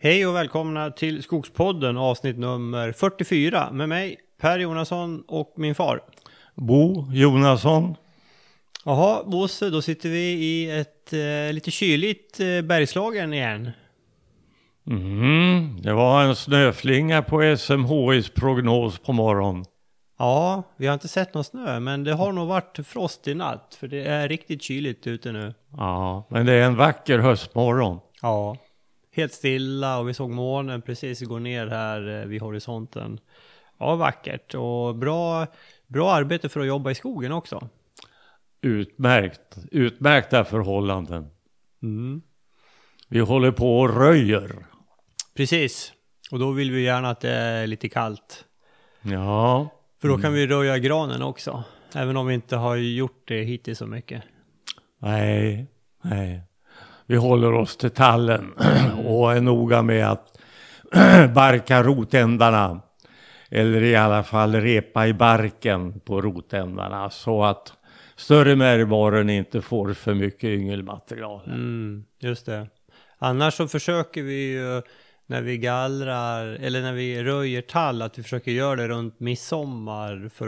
Hej och välkomna till Skogspodden, avsnitt nummer 44 med mig, Per Jonasson, och min far, Bo Jonasson. Jaha, Bosse, då sitter vi i ett lite kyligt Bergslagen igen. Det var en snöflinga på SMHIs prognos på morgon. Ja, vi har inte sett någon snö, men det har nog varit frost i natt, för det är riktigt kyligt ute nu. Ja, men det är en vacker höstmorgon. Ja, helt stilla, och vi såg månen precis gå ner här vid horisonten. Ja, vackert, och bra arbete för att jobba i skogen också. Utmärkta förhållanden. Vi håller på och röjer. Precis, och då vill vi gärna att det är lite kallt. Ja. För då kan vi röja granen också, även om vi inte har gjort det hittills så mycket. Nej. Vi håller oss till tallen och är noga med att barka rotändarna. Eller i alla fall repa i barken på rotändarna så att större märgborren inte får för mycket yngelmaterial. Just det. Annars så försöker vi ju, när vi gallrar eller när vi röjer tall, att vi försöker göra det runt midsommar, för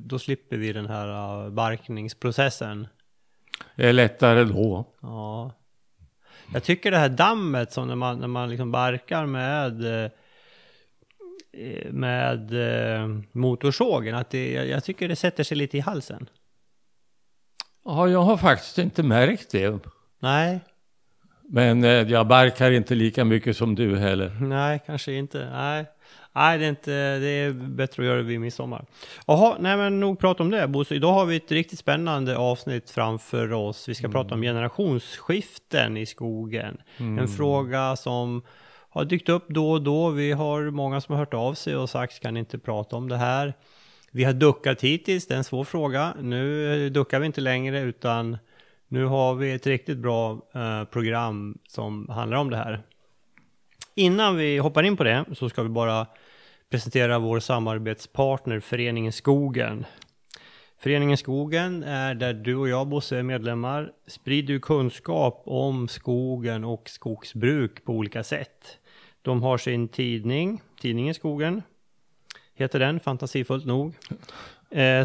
då slipper vi den här barkningsprocessen. Det är lättare då. Ja. Jag tycker det här dammet som när man liksom barkar med motorsågen, att jag tycker det sätter sig lite i halsen. Ja, jag har faktiskt inte märkt det. Nej. Men jag barkar inte lika mycket som du heller. Nej, kanske inte. Nej, det är bättre att göra det vid midsommar. Jaha, nej, men nog prata om det, Bosse. Idag har vi ett riktigt spännande avsnitt framför oss. Vi ska prata om generationsskiften i skogen. En fråga som har dykt upp då och då. Vi har många som har hört av sig och sagt, kan inte prata om det här. Vi har duckat hittills, det är en svår fråga. Nu duckar vi inte längre, utan nu har vi ett riktigt bra program som handlar om det här. Innan vi hoppar in på det så ska vi bara presentera vår samarbetspartner Föreningen Skogen. Föreningen Skogen är där du och jag, Bosse, är medlemmar. Sprider kunskap om skogen och skogsbruk på olika sätt. De har sin tidning, Tidningen Skogen heter den, fantasifullt nog.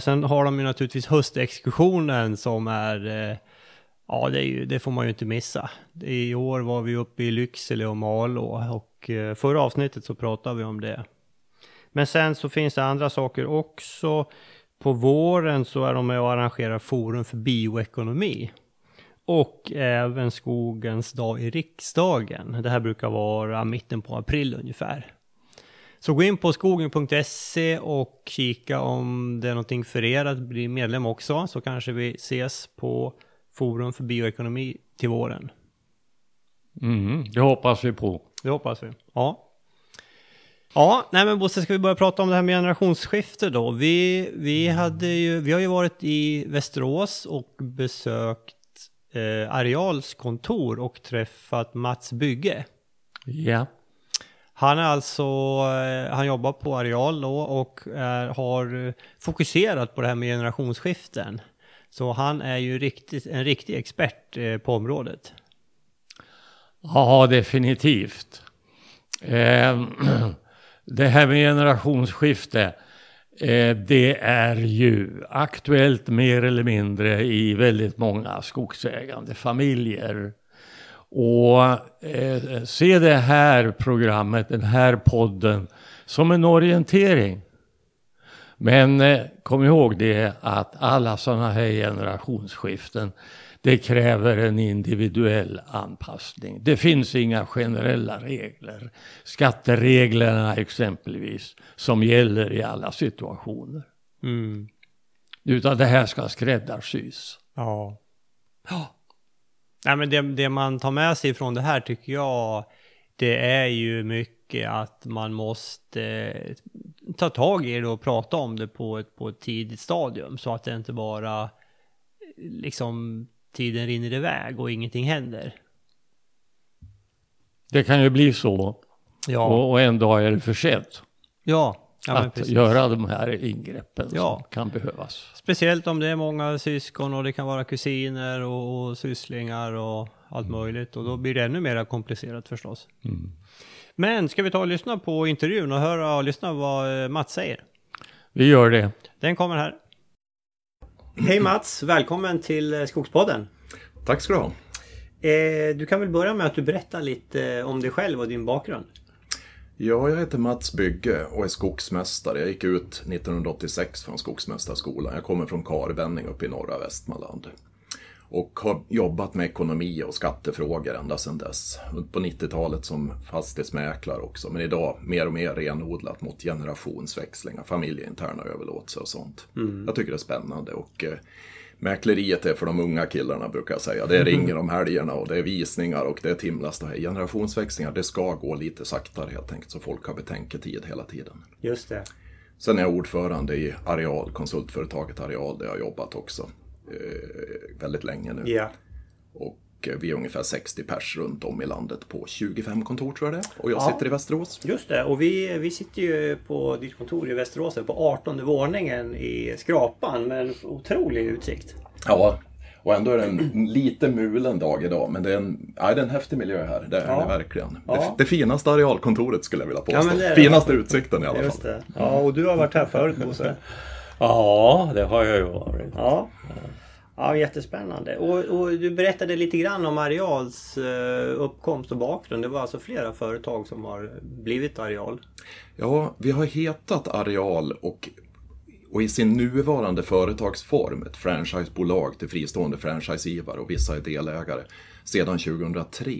Sen har de ju naturligtvis höstexkursionen som är... Ja, det får man ju inte missa. I år var vi uppe i Lycksele och Malå, och förra avsnittet så pratade vi om det. Men sen så finns det andra saker också. På våren så är de med och arrangerar forum för bioekonomi. Och även skogens dag i riksdagen. Det här brukar vara mitten på april ungefär. Så gå in på skogen.se och kika om det är någonting för er att bli medlem också. Så kanske vi ses på forum för bioekonomi till våren. Det hoppas vi på. Det hoppas vi, ja. Ja, nej men Bosse, ska vi börja prata om det här med generationsskifte då? Vi har ju varit i Västerås och besökt Areals kontor och träffat Mats Bygge. Ja. Han är han jobbar på Areal då och har fokuserat på det här med generationsskiften. Så han är ju en riktig expert på området. Ja, definitivt. Det här med generationsskifte, det är ju aktuellt mer eller mindre i väldigt många skogsägande familjer. Och se det här programmet, den här podden, som en orientering. Men kom ihåg det att alla sådana här generationsskiften, det kräver en individuell anpassning. Det finns inga generella regler. Skattereglerna exempelvis, som gäller i alla situationer. Utan det här ska skräddarsys. Ja. Ja. Nej, men det man tar med sig från det här, tycker jag, det är ju mycket att man måste ta tag i det och prata om det på ett tidigt stadium, så att det inte bara liksom tiden rinner iväg och ingenting händer. Det kan ju bli så. Ja. Och en dag är det för sent. Ja, men precis. Att göra de här ingreppen som kan behövas. Speciellt om det är många syskon, och det kan vara kusiner och sysslingar och allt möjligt. Och då blir det ännu mer komplicerat förstås. Mm. Men ska vi ta och lyssna på intervjun och höra och lyssna vad Mats säger? Vi gör det. Den kommer här. Hej Mats, välkommen till Skogspodden. Tack ska du ha. Du kan väl börja med att du berättar lite om dig själv och din bakgrund. Ja, jag heter Mats Bygge och är skogsmästare. Jag gick ut 1986 från Skogsmästarskolan. Jag kommer från Karvänning uppe i norra Västmanland. Och har jobbat med ekonomi och skattefrågor ända sedan dess. På 90-talet som fastighetsmäklare också. Men idag mer och mer renodlat mot generationsväxlingar, familjeinterna överlåtelser och sånt. Mm. Jag tycker det är spännande och... mäkleriet är för de unga killarna brukar jag säga. Det ringer om helgerna och det är visningar och det är timlast och generationsväxlingar. Det ska gå lite saktare helt enkelt så folk har betänketid hela tiden. Just det. Sen är jag ordförande i Areal, konsultföretaget Areal där jag har jobbat också väldigt länge nu. Yeah. Och vi är ungefär 60 pers runt om i landet på 25 kontor tror jag det. Och jag sitter i Västerås. Just det, och vi sitter ju på ditt kontor i Västerås på 18:e våningen i Skrapan med en otrolig utsikt. Ja, och ändå är det en lite mulen dag idag, men det är en häftig miljö här, det är det verkligen. Ja. Det finaste arealkontoret skulle jag vilja påstå, det finaste utsikten i alla just fall. Det. Ja, och du har varit här förut Bosse. Ja, det har jag ju varit. Ja. Ja, jättespännande. Och du berättade lite grann om Areals uppkomst och bakgrund. Det var alltså flera företag som har blivit Areal. Ja, vi har hetat Areal och i sin nuvarande företagsform, ett franchisebolag till fristående franchisegivare och vissa är delägare, sedan 2003.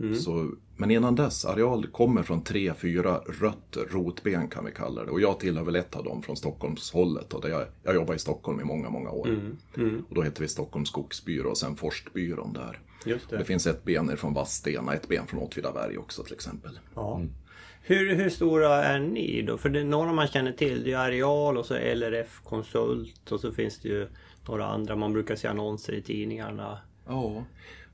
Mm. Så, men innan dess, Areal kommer från 3-4 rötter, rotben kan vi kalla det. Och jag tillhör väl ett av dem från Stockholmshållet. Och jag jobbar i Stockholm i många, många år. Mm. Mm. Och då heter vi Stockholmskogsbyrå och sen Forskbyrån där. Just det. Det finns ett ben från Vadstena, ett ben från Åtvidaberg också till exempel. Ja. Mm. Hur stora är ni då? För det är några man känner till, det är Areal och så LRF-konsult och så finns det ju några andra. Man brukar se annonser i tidningarna. Ja.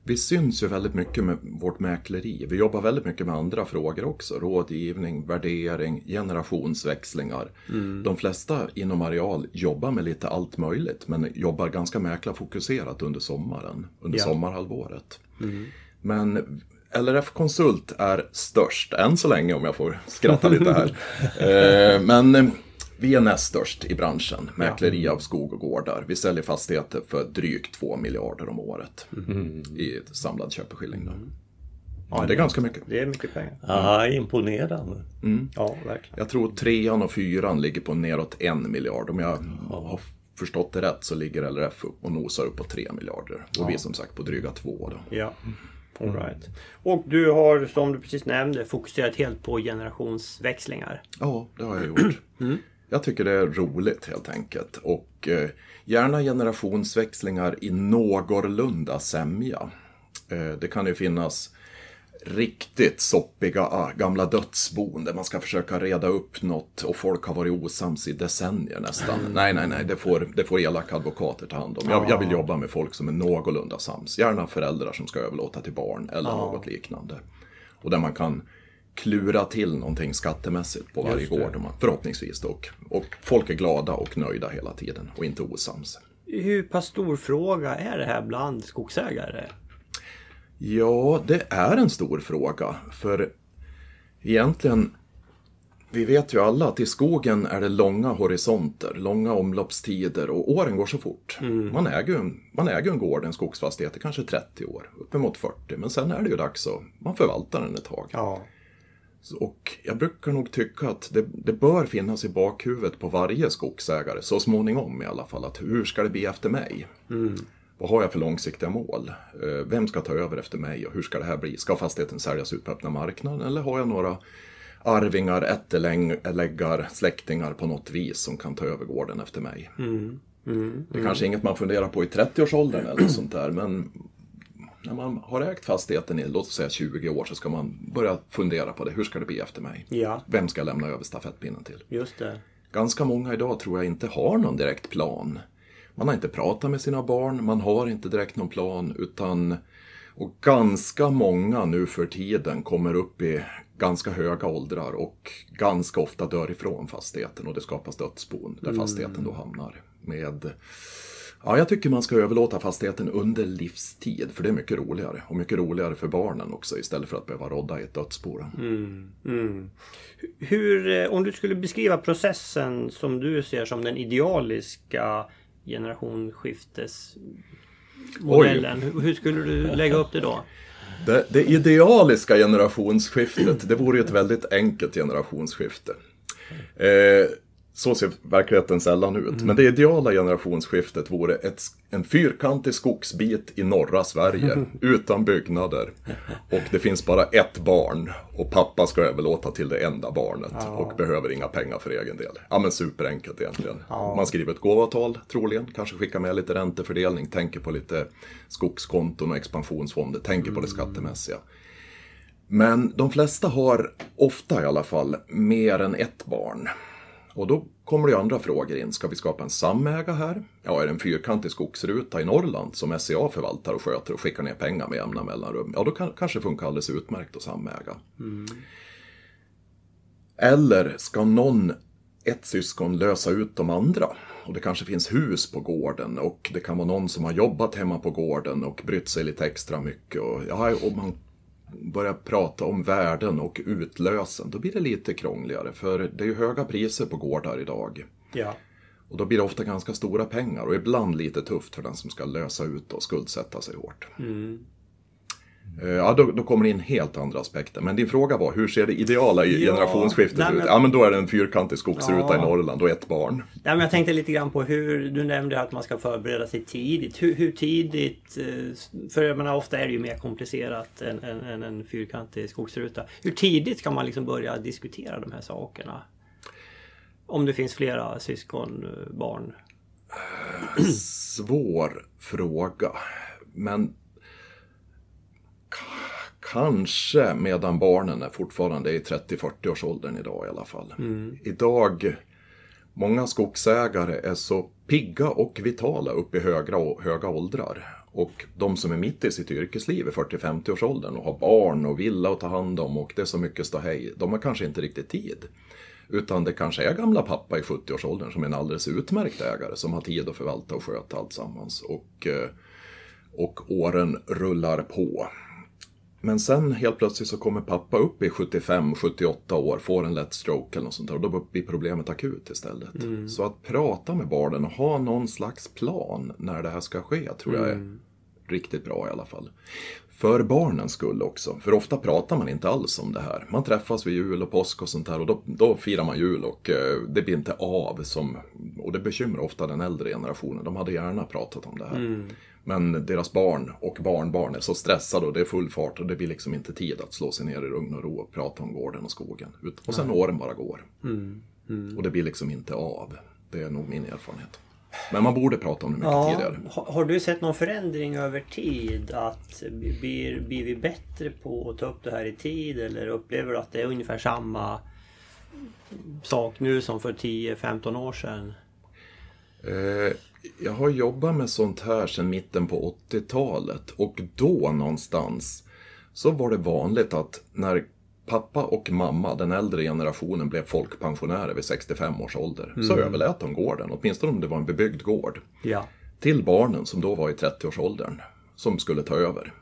Vi syns ju väldigt mycket med vårt mäkleri. Vi jobbar väldigt mycket med andra frågor också. Rådgivning, värdering, generationsväxlingar. Mm. De flesta inom Areal jobbar med lite allt möjligt. Men jobbar ganska mäklarfokuserat under sommaren. Under sommarhalvåret. Mm. Men LRF-konsult är störst än så länge om jag får skratta lite här. Men... vi är näst störst i branschen, mäkleri av skog och gårdar. Vi säljer fastigheter för drygt 2 miljarder om året i samlad köpeskilling. Då. Mm. Ja, det är ganska mycket. Det är mycket pengar. Ja, imponerande. Mm. Ja, verkligen. Jag tror 3:an och 4:an ligger på neråt 1 miljard. Om jag har förstått det rätt så ligger LRF upp och nosar upp på 3 miljarder. Och vi som sagt på dryga 2 då. Ja. All right. Och du har, som du precis nämnde, fokuserat helt på generationsväxlingar. Ja, det har jag gjort. Mm. Jag tycker det är roligt helt enkelt och gärna generationsväxlingar i någorlunda sämja. Det kan ju finnas riktigt soppiga gamla dödsbon där man ska försöka reda upp något och folk har varit osams i decennier nästan. Nej, det får elaka advokater ta hand om. Jag vill jobba med folk som är någorlunda sams. Gärna föräldrar som ska överlåta till barn eller något liknande. Och där man kan... klura till någonting skattemässigt på varje gård förhoppningsvis dock. Och folk är glada och nöjda hela tiden och inte osams. Hur pass stor fråga är det här bland skogsägare? Ja, det är en stor fråga för egentligen vi vet ju alla att i skogen är det långa horisonter, långa omloppstider och åren går så fort. Mm. Man äger en gård, en skogsfastighet i kanske 30 år, uppemot 40, men sen är det ju dags att man förvaltar den ett tag. Ja. Och jag brukar nog tycka att det bör finnas i bakhuvudet på varje skogsägare så småningom i alla fall att hur ska det bli efter mig? Mm. Vad har jag för långsiktiga mål? Vem ska ta över efter mig och hur ska det här bli? Ska fastigheten säljas ut på öppna marknaden eller har jag några arvingar, ätteläggar, släktingar på något vis som kan ta över gården efter mig? Mm. Mm. Det är kanske inget man funderar på i 30-årsåldern eller sånt där men... när man har ägt fastigheten i, låt oss säga 20 år, så ska man börja fundera på det. Hur ska det bli efter mig? Ja. Vem ska jag lämna över stafettpinnen till? Just det. Ganska många idag tror jag inte har någon direkt plan. Man har inte pratat med sina barn, man har inte direkt någon plan. Och ganska många nu för tiden kommer upp i ganska höga åldrar och ganska ofta dör ifrån fastigheten. Och det skapas dödsbon där fastigheten då hamnar med... Ja, jag tycker man ska överlåta fastigheten under livstid, för det är mycket roligare. Och mycket roligare för barnen också, istället för att behöva rodda i ett dödsbo. Hur, om du skulle beskriva processen som du ser som den idealiska generationsskiftesmodellen, hur skulle du lägga upp det då? Det idealiska generationsskiftet, det vore ju ett väldigt enkelt generationsskifte. Så ser verkligheten sällan ut. Men det ideala generationsskiftet vore en fyrkantig skogsbit i norra Sverige utan byggnader. Och det finns bara ett barn och pappa ska överlåta till det enda barnet och behöver inga pengar för egen del. Ja, men superenkelt egentligen. Man skriver ett gåvatal troligen, kanske skickar med lite räntefördelning, tänker på lite skogskonton och expansionsfonder, tänker på det skattemässiga. Men de flesta har ofta i alla fall mer än ett barn. Och då kommer det andra frågor in. Ska vi skapa en samäga här? Ja, är det en fyrkantig skogsruta i Norrland som SCA förvaltar och sköter och skickar ner pengar med jämna mellanrum? Ja, då kanske funkar alldeles utmärkt att samäga. Eller ska ett syskon lösa ut de andra? Och det kanske finns hus på gården och det kan vara någon som har jobbat hemma på gården och brytt sig lite extra mycket. Och man börja prata om värden och utlösen, då blir det lite krångligare, för det är ju höga priser på gårdar idag. Ja. Och då blir det ofta ganska stora pengar och ibland lite tufft för den som ska lösa ut och skuldsätta sig hårt. Ja, då kommer det in helt andra aspekter. Men din fråga var, hur ser det ideala generationsskiftet ut? Ja, men då är det en fyrkantig skogsruta i Norrland och ett barn. Ja, men jag tänkte lite grann på hur du nämnde att man ska förbereda sig tidigt. Hur tidigt, för jag menar, ofta är det ju mer komplicerat än en fyrkantig skogsruta. Hur tidigt kan man liksom börja diskutera de här sakerna? Om det finns flera syskon, barn. Svår fråga, men kanske medan barnen är fortfarande i 30-40 års åldern idag i alla fall. Idag, många skogsägare är så pigga och vitala uppe i höga åldrar. Och de som är mitt i sitt yrkesliv i 40-50 års åldern och har barn och villa att ta hand om och det är så mycket ståhej, de har kanske inte riktigt tid. Utan det kanske är gamla pappa i 70 års åldern som är en alldeles utmärkt ägare som har tid att förvalta och sköta allt sammans. Och åren rullar på. Men sen helt plötsligt så kommer pappa upp i 75-78 år, får en lätt stroke eller något sånt där, och då blir problemet akut istället. Så att prata med barnen och ha någon slags plan när det här ska ske tror jag är riktigt bra i alla fall. För barnens skull också, för ofta pratar man inte alls om det här. Man träffas vid jul och påsk och sånt här och då firar man jul och det blir inte av som, och det bekymrar ofta den äldre generationen. De hade gärna pratat om det här. Men deras barn och barnbarn är så stressade och det är full fart och det blir liksom inte tid att slå sig ner i lugn och ro och prata om gården och skogen. Och sen åren bara går. Och det blir liksom inte av. Det är nog min erfarenhet. Men man borde prata om det mycket tidigare. Har du sett någon förändring över tid? Att blir vi bättre på att ta upp det här i tid? Eller upplever du att det är ungefär samma sak nu som för 10-15 år sedan? Jag har jobbat med sånt här sedan mitten på 80-talet och då någonstans så var det vanligt att när pappa och mamma, den äldre generationen, blev folkpensionärer vid 65 års ålder så överlät de gården, åtminstone om det var en bebyggd gård, till barnen som då var i 30-årsåldern som skulle ta över.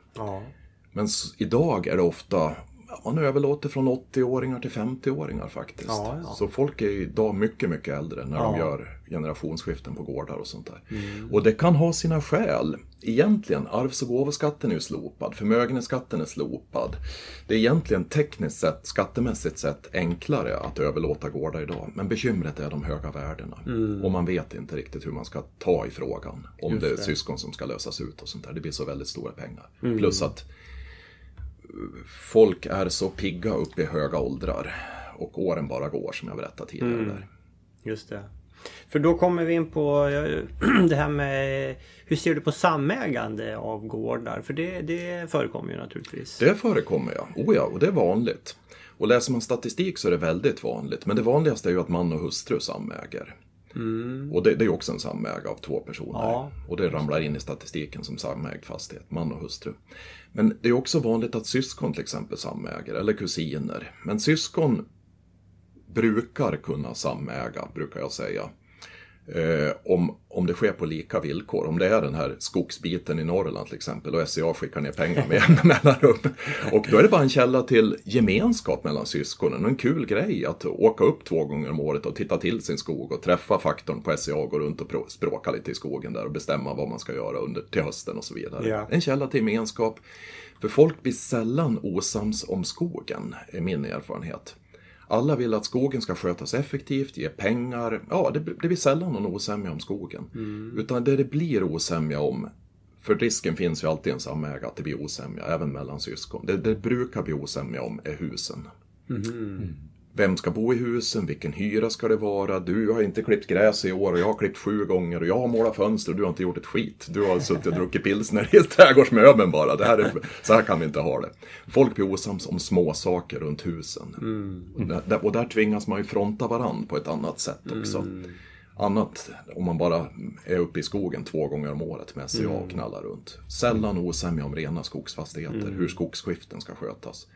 Men idag är det ofta, man överlåter från 80-åringar till 50-åringar faktiskt. Så folk är idag mycket, mycket äldre när de gör generationsskiften på gårdar och sånt där. Och det kan ha sina skäl. Egentligen, arvs- och gåvoskatten är ju slopad, förmögenhetsskatten är slopad. Det är egentligen tekniskt sett, skattemässigt sett, enklare att överlåta gårdar idag. Men bekymret är de höga värdena. Och man vet inte riktigt hur man ska ta i frågan om det är syskon som ska lösas ut och sånt där. Det blir så väldigt stora pengar. Plus att folk är så pigga uppe i höga åldrar och åren bara går, som jag berättade tidigare. Just det. För då kommer vi in på det här med, hur ser du på samägande av gårdar? För det förekommer ju naturligtvis. Det förekommer, och det är vanligt. Och läser man statistik så är det väldigt vanligt. Men det vanligaste är ju att man och hustru samäger. Och det är också en samäga av två personer. Och det ramlar in i statistiken som samägd fastighet, man och hustru. Men det är också vanligt att syskon till exempel samäger, eller kusiner. Men syskon brukar kunna samäga, brukar jag säga. Om det sker på lika villkor, om det är den här skogsbiten i Norrland till exempel och SCA skickar ner pengar med jämna mellanrum, och då är det bara en källa till gemenskap mellan syskonen och en kul grej att åka upp 2 gånger om året och titta till sin skog och träffa faktorn på SCA och gå runt och språka lite i skogen där och bestämma vad man ska göra till hösten och så vidare. Yeah. En källa till gemenskap, för folk blir sällan osams om skogen, är min erfarenhet. Alla vill att skogen ska skötas effektivt, ge pengar. Ja, det blir sällan någon osämja om skogen. Mm. Utan det blir osämja om, för risken finns ju alltid i en samäga att det blir osämja, även mellan syskon. Det brukar bli osämja om är husen. Mm. Vem ska bo i husen? Vilken hyra ska det vara? Du har inte klippt gräs i år och jag har klippt 7 gånger och jag har målat fönster och du har inte gjort ett skit. Du har suttit och druckit pilsner i trädgårdsmöbeln bara. Så här kan vi inte ha det. Folk blir osams om små saker runt husen. Mm. Och där tvingas man ju fronta varandra på ett annat sätt också. Mm. Annat om man bara är uppe i skogen 2 gånger om året med SCA och knallar runt. Sällan osämja om rena skogsfastigheter, hur skogsskiften ska skötas.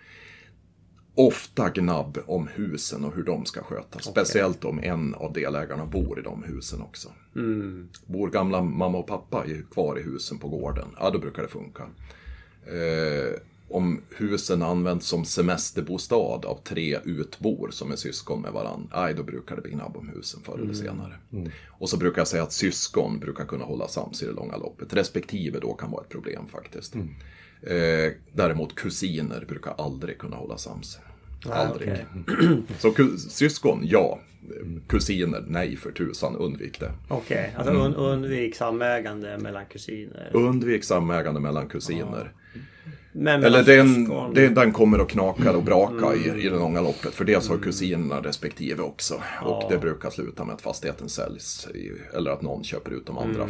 Ofta gnabb om husen och hur de ska skötas. Okay. Speciellt om en av delägarna bor i de husen också. Mm. Bor gamla mamma och pappa kvar i husen på gården? Ja, då brukar det funka. Om husen används som semesterbostad av 3 utbor som är syskon med varann. Nej, då brukar det bli gnabb om husen förr eller senare. Mm. Och så brukar jag säga att syskon brukar kunna hålla sams i det långa loppet. Respektive då kan vara ett problem faktiskt. Mm. Däremot kusiner brukar aldrig kunna hålla sams. Aldrig. Okay. Så syskon, ja. Kusiner, nej för tusan, undvik det. Okej, okay. Alltså undvik samägande mellan kusiner. Undvik samägande mellan kusiner. Men eller den kommer att knaka och braka i det långa loppet. För dels har kusinerna respektive också. Och det brukar sluta med att fastigheten säljs. Eller att någon köper ut de andra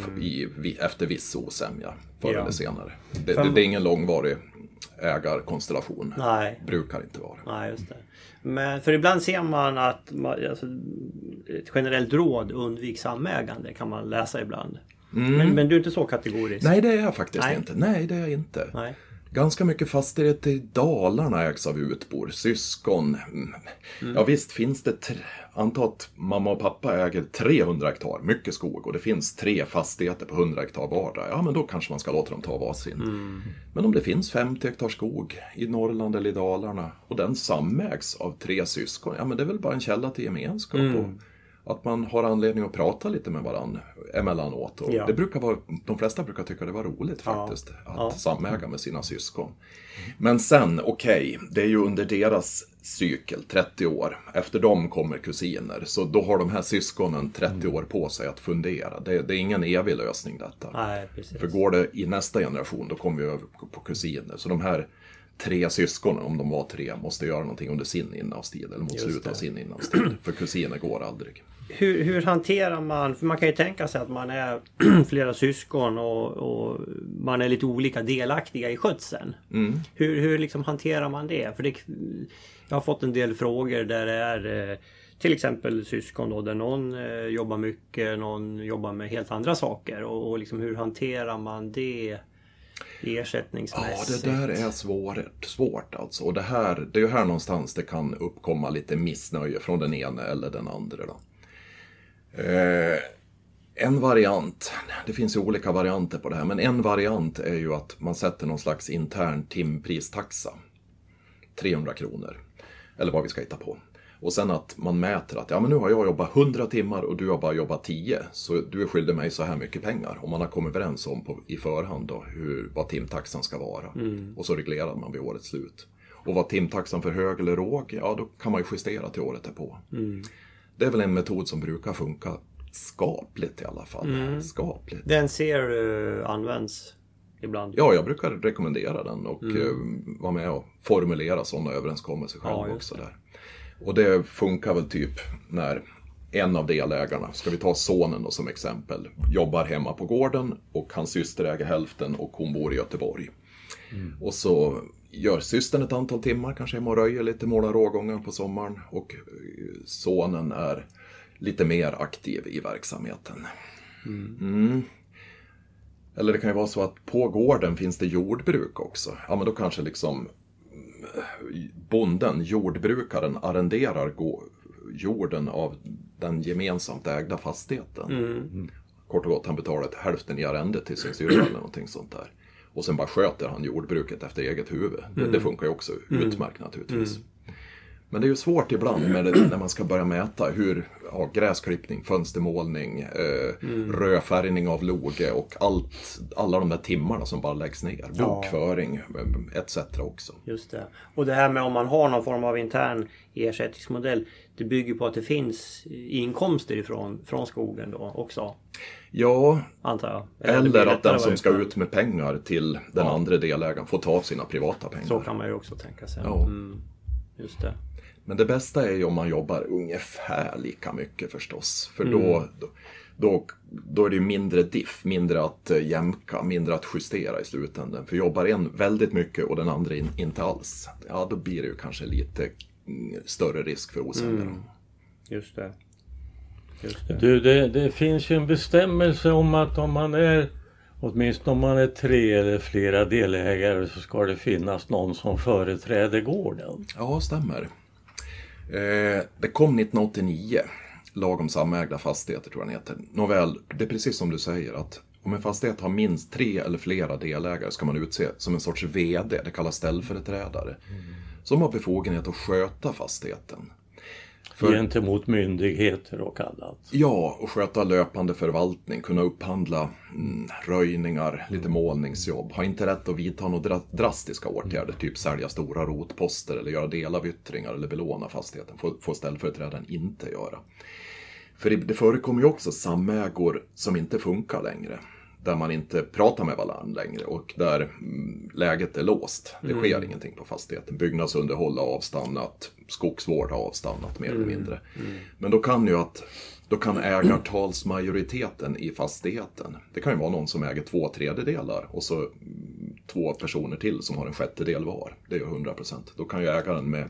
efter viss osämja. Förr eller senare. Det är ingen långvarig ägarkonstellation. Nej. Brukar inte vara. Nej, just det. Men för ibland ser man att ett generellt råd undvik samägande kan man läsa ibland. Mm. Men du är inte så kategorisk. Nej, det är jag faktiskt inte. Nej, det är jag inte. Nej. Ganska mycket fastighet i Dalarna ägs av utbor, syskon. Ja visst finns det, anta att mamma och pappa äger 300 hektar, mycket skog. Och det finns 3 fastigheter på 100 hektar vardera. Ja, men då kanske man ska låta dem ta varsin. Mm. Men om det finns 50 hektar skog i Norrland eller i Dalarna och den samägs av 3 syskon. Ja, men det är väl bara en källa till gemenskap och att man har anledning att prata lite med varandra emellanåt. Och det brukar vara, de flesta brukar tycka det var roligt faktiskt att samäga med sina syskon. Men sen, det är ju under deras cykel, 30 år. Efter dem kommer kusiner. Så då har de här syskonen 30 år på sig att fundera. Det är ingen evig lösning detta. Nej, precis. För går det i nästa generation, då kommer vi över på kusiner. Så de här 3 syskonen, om de var 3, måste göra någonting under sin innehavstid eller mot slutet av sin innehavstid. För kusiner går aldrig. Hur hanterar man, för man kan ju tänka sig att man är flera syskon och man är lite olika delaktiga i skötseln. Mm. Hur liksom hanterar man det? För jag har fått en del frågor där det är till exempel syskon då, där någon jobbar mycket, någon jobbar med helt andra saker och liksom hur hanterar man det? Ersättningsmässigt. Ja, det där är svårt alltså. Och det är ju här någonstans det kan uppkomma lite missnöje från den ena eller den andra då. En variant, det finns ju olika varianter på det här, men en variant är ju att man sätter någon slags intern timpristaxa. 300 kronor, eller vad vi ska hitta på. Och sen att man mäter att ja, men nu har jag jobbat 100 timmar och du har bara jobbat 10. Så du är skyldig mig så här mycket pengar. Och man har kommit överens om i förhand då, vad timtaxan ska vara. Mm. Och så reglerar man vid årets slut. Och var timtaxan för hög eller låg, ja då kan man ju justera till året därpå. Mm. Det är väl en metod som brukar funka skapligt i alla fall. Mm. Skapligt. Den ser du används ibland. Ja, jag brukar rekommendera den och vara med och formulera sådana överenskommelser själv också där. Och det funkar väl typ när en av delägarna, ska vi ta sonen då som exempel, jobbar hemma på gården och hans syster äger hälften och hon bor i Göteborg. Mm. Och så gör systern ett antal timmar, kanske hemma och röjer lite, målar rågångar på sommaren och sonen är lite mer aktiv i verksamheten. Mm. Mm. Eller det kan ju vara så att på gården finns det jordbruk också. Ja, men då kanske liksom bonden, jordbrukaren, arrenderar jorden av den gemensamt ägda fastigheten. Mm. Kort och gott, han betalade hälften i arrende till sin styrelse eller någonting sånt där. Och sen bara sköter han jordbruket efter eget huvud. Det funkar ju också utmärkt naturligtvis. Mm. Men det är ju svårt ibland med det, när man ska börja mäta hur gräsklippning, fönstermålning, rödfärgning av loge och alla de där timmarna som bara läggs ner. Bokföring etc. också. Just det. Och det här med om man har någon form av intern ersättningsmodell, det bygger på att det finns inkomster från skogen då också. Ja, antar jag. Eller att den som ska ut med pengar till den andra delägaren får ta sina privata pengar. Så kan man ju också tänka sig. Ja. Mm. Just det. Men det bästa är ju om man jobbar ungefär lika mycket förstås. För då är det ju mindre diff, mindre att jämka, mindre att justera i slutändan. För jobbar en väldigt mycket och den andra inte alls, ja då blir det ju kanske lite större risk för osämja. Mm. Just det. Just det. Du, det finns ju en bestämmelse om att om man är, åtminstone om man är tre eller flera delägare, så ska det finnas någon som företräder gården. Ja, stämmer. Det kom 1989, lag om samägda fastigheter tror jag den heter. Nåväl, det är precis som du säger att om en fastighet har minst tre eller flera delägare ska man utse som en sorts vd, det kallas ställföreträdare, som har befogenhet att sköta fastigheten. Gentemot myndigheter och annat. Ja, och sköta löpande förvaltning, kunna upphandla röjningar, lite målningsjobb. Har inte rätt att vidta några drastiska åtgärder, typ sälja stora rotposter eller göra delavyttringar eller belåna fastigheten. Får ställföreträdaren inte göra. För det förekommer ju också samägor som inte funkar längre. Där man inte pratar med varandra längre och där läget är låst. Det sker ingenting på fastigheten. Byggnadsunderhåll har avstannat, skogsvård har avstannat mer eller mindre. Mm. Men då kan ägartalsmajoriteten i fastigheten, det kan ju vara någon som äger 2/3 och så två personer till som har en 1/6 var. Det är ju 100%. Då kan ju ägaren med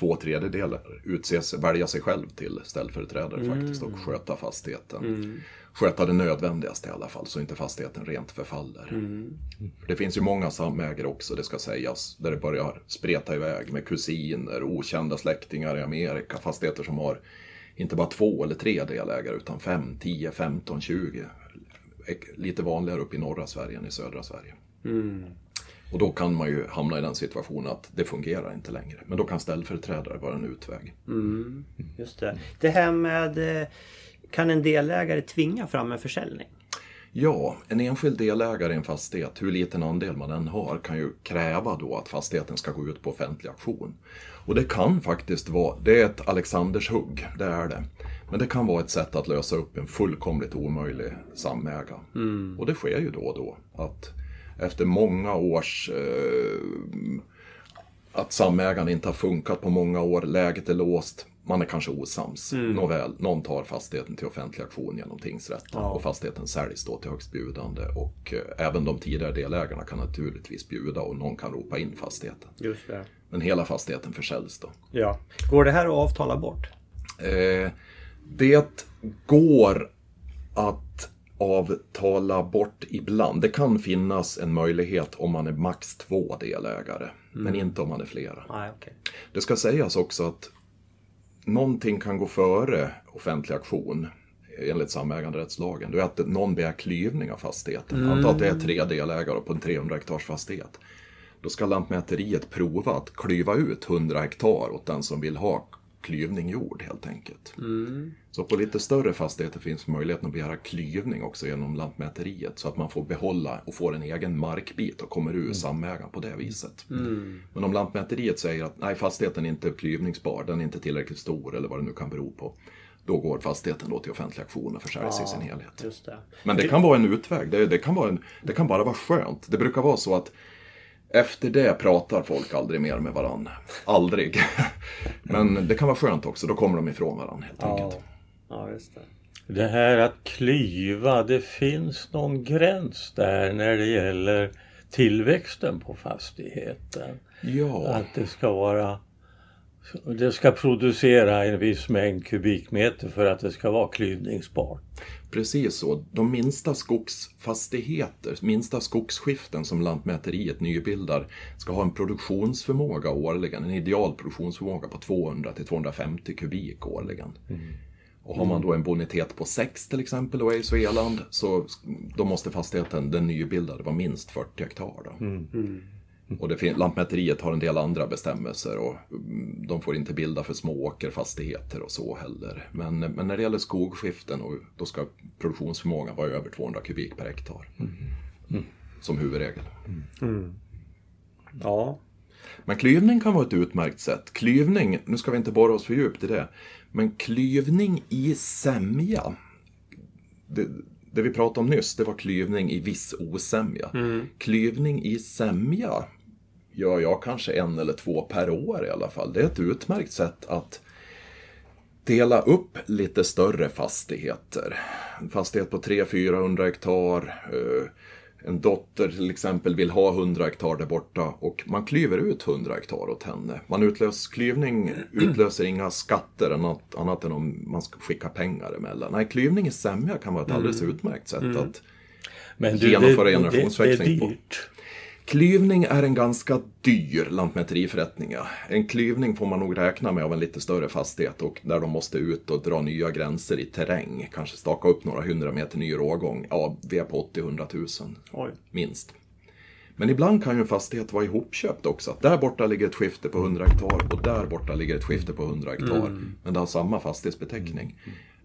2/3 välja sig själv till ställföreträdare faktiskt och sköta fastigheten. Mm. Sköta det nödvändigaste i alla fall så inte fastigheten rent förfaller. Mm. Det finns ju många samägare också, det ska sägas, där det börjar spreta iväg med kusiner, okända släktingar i Amerika, fastigheter som har inte bara 2 eller 3 delägare utan 5, 10, 15, 20. Lite vanligare upp i norra Sverige än i södra Sverige. Mm. Och då kan man ju hamna i den situationen att det fungerar inte längre. Men då kan ställföreträdare vara en utväg. Mm, just det. Det här med, kan en delägare tvinga fram en försäljning? Ja, en enskild delägare i en fastighet, hur liten andel man än har, kan ju kräva då att fastigheten ska gå ut på offentlig auktion. Och det kan faktiskt vara, det är ett Alexandershugg, det är det. Men det kan vara ett sätt att lösa upp en fullkomligt omöjlig samäga. Mm. Och det sker ju då och då att efter många års att samägande inte har funkat på många år, läget är låst, man är kanske osams. Nåväl, någon tar fastigheten till offentlig auktion genom tingsrätten och fastigheten säljs då till högstbjudande och även de tidigare delägarna kan naturligtvis bjuda och någon kan ropa in fastigheten. Just det. Men hela fastigheten försäljs då. Ja. Går det här att avtala bort? Det går att avtala bort ibland. Det kan finnas en möjlighet om man är max 2 delägare. Men inte om man är flera. Ah, okay. Det ska sägas också att någonting kan gå före offentlig auktion enligt samäganderättslagen. Det är att någon begär klyvning av fastigheten. Anta att det är 3 delägare på en 300 hektars fastighet. Då ska Lantmäteriet prova att klyva ut 100 hektar åt den som vill ha klyvning jord helt enkelt. Så på lite större fastigheter finns möjligheten att begära klyvning också genom Lantmäteriet så att man får behålla och får en egen markbit och kommer ur samägan på det viset. Men om Lantmäteriet säger att nej, fastigheten är inte klyvningsbar, den är inte tillräckligt stor eller vad det nu kan bero på, då går fastigheten då till offentlig auktion och försäljs i sin helhet. Just det. Men det kan vara en utväg, det kan bara vara skönt. Det brukar vara så att efter det pratar folk aldrig mer med varandra. Aldrig. Men det kan vara skönt också. Då kommer de ifrån varandra helt enkelt. Ja, just det. Det här att klyva, det finns någon gräns där när det gäller tillväxten på fastigheten. Ja. Att det ska producera en viss mängd kubikmeter för att det ska vara klyvningsbart. Precis så. De minsta skogsfastigheter, minsta skogsskiften som Lantmäteriet nybildar ska ha en produktionsförmåga årligen, en idealproduktionsförmåga på 200 till 250 kubik årligen. Och har man då en bonitet på 6 till exempel då i Svealand, så då måste fastigheten, den nybildade, vara minst 40 hektar då. Och Lantmäteriet har en del andra bestämmelser och de får inte bilda för små åkerfastigheter och så heller. Men när det gäller skogskiften, och då ska produktionsförmågan vara över 200 kubik per hektar som huvudregel. Ja. Men klyvning kan vara ett utmärkt sätt. Klyvning, nu ska vi inte borra oss för djupt i det, men klyvning i sämja, det vi pratade om nyss, det var klyvning i viss osämja. Klyvning i sämja gör jag kanske 1 eller 2 per år i alla fall. Det är ett utmärkt sätt att dela upp lite större fastigheter. En fastighet på 300-400 hektar, en dotter till exempel vill ha 100 hektar där borta, och man klyver ut 100 hektar åt henne. Klyvning utlöser inga skatter annat än om man ska skicka pengar emellan. Nej, klyvning i sämja kan vara ett alldeles utmärkt sätt att genomföra generationsväxling på. Klyvning är en ganska dyr lantmäteriförrättning. En klyvning får man nog räkna med av en lite större fastighet, och där de måste ut och dra nya gränser i terräng. Kanske staka upp några 100 meter ny rågång. Ja, vi är på 80-100 000 minst. Men ibland kan ju en fastighet vara ihopköpt också. Att där borta ligger ett skifte på 100 hektar och där borta ligger ett skifte på 100 hektar. Men det har samma fastighetsbeteckning.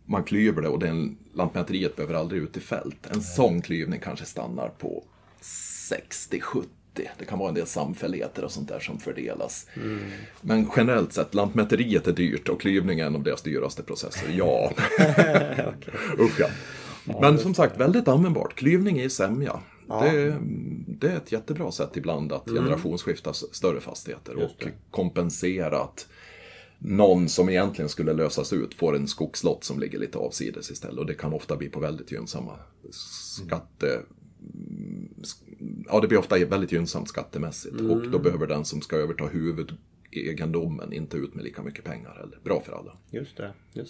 Man klyver det, och lantmäteriet behöver aldrig ut i fält. En sån klyvning kanske stannar på 60-70. Det kan vara en del samfälligheter och sånt där som fördelas. Men generellt sett, lantmäteriet är dyrt och klyvning är en av deras dyraste processer. Ja. Usch, ja. Men som sagt, väldigt användbart. Klyvning i sämja. Ja. Det är ett jättebra sätt ibland att generationsskifta större fastigheter och kompensera att någon som egentligen skulle lösas ut får en skogslott som ligger lite avsides istället. Och det kan ofta bli på väldigt gynnsamma skatte... Ja, det blir ofta väldigt gynnsamt skattemässigt, och då behöver den som ska överta huvudegendomen inte ut med lika mycket pengar, eller bra för alla. Just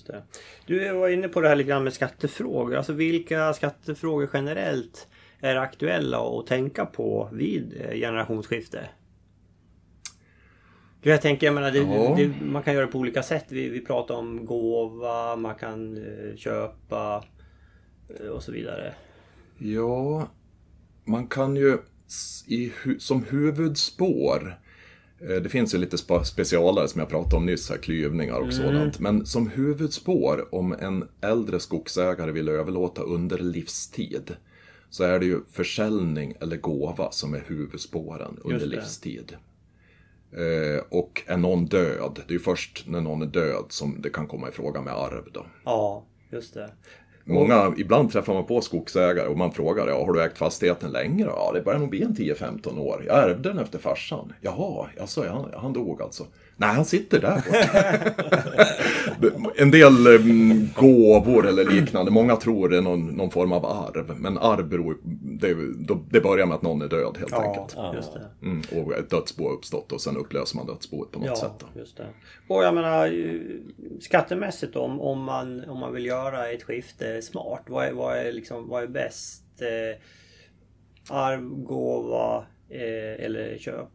det. Du var inne på det här lite grann med skattefrågor. Alltså, vilka skattefrågor generellt är aktuella att tänka på vid generationsskifte? Jag tänker, man kan göra det på olika sätt. Vi pratar om gåva, man kan köpa och så vidare. Ja, man kan ju som huvudspår, det finns ju lite specialare som jag pratade om nyss här, klyvningar och sådant, men som huvudspår, om en äldre skogsägare vill överlåta under livstid, så är det ju försäljning eller gåva som är huvudspåren under livstid. Och är någon död, det är ju först när någon är död som det kan komma i fråga med arv då. Ja, just det. Ibland träffar man på skogsägare och man frågar, har du ägt fastigheten längre? Ja, det börjar nog bli en 10-15 år. Jag ärvde den efter farsan. Jaha, alltså, han dog alltså. Nej, han sitter där borta. En del gåvor eller liknande. Många tror det är någon form av arv. Men arv det börjar med att någon är död helt enkelt. Ja, just det. Och ett dödsbo uppstått, och sen upplöser man dödsboet på något sätt. Ja, just det. Och jag menar, skattemässigt om man vill göra ett skifte smart. Vad är bäst? Arv, gåva eller köp?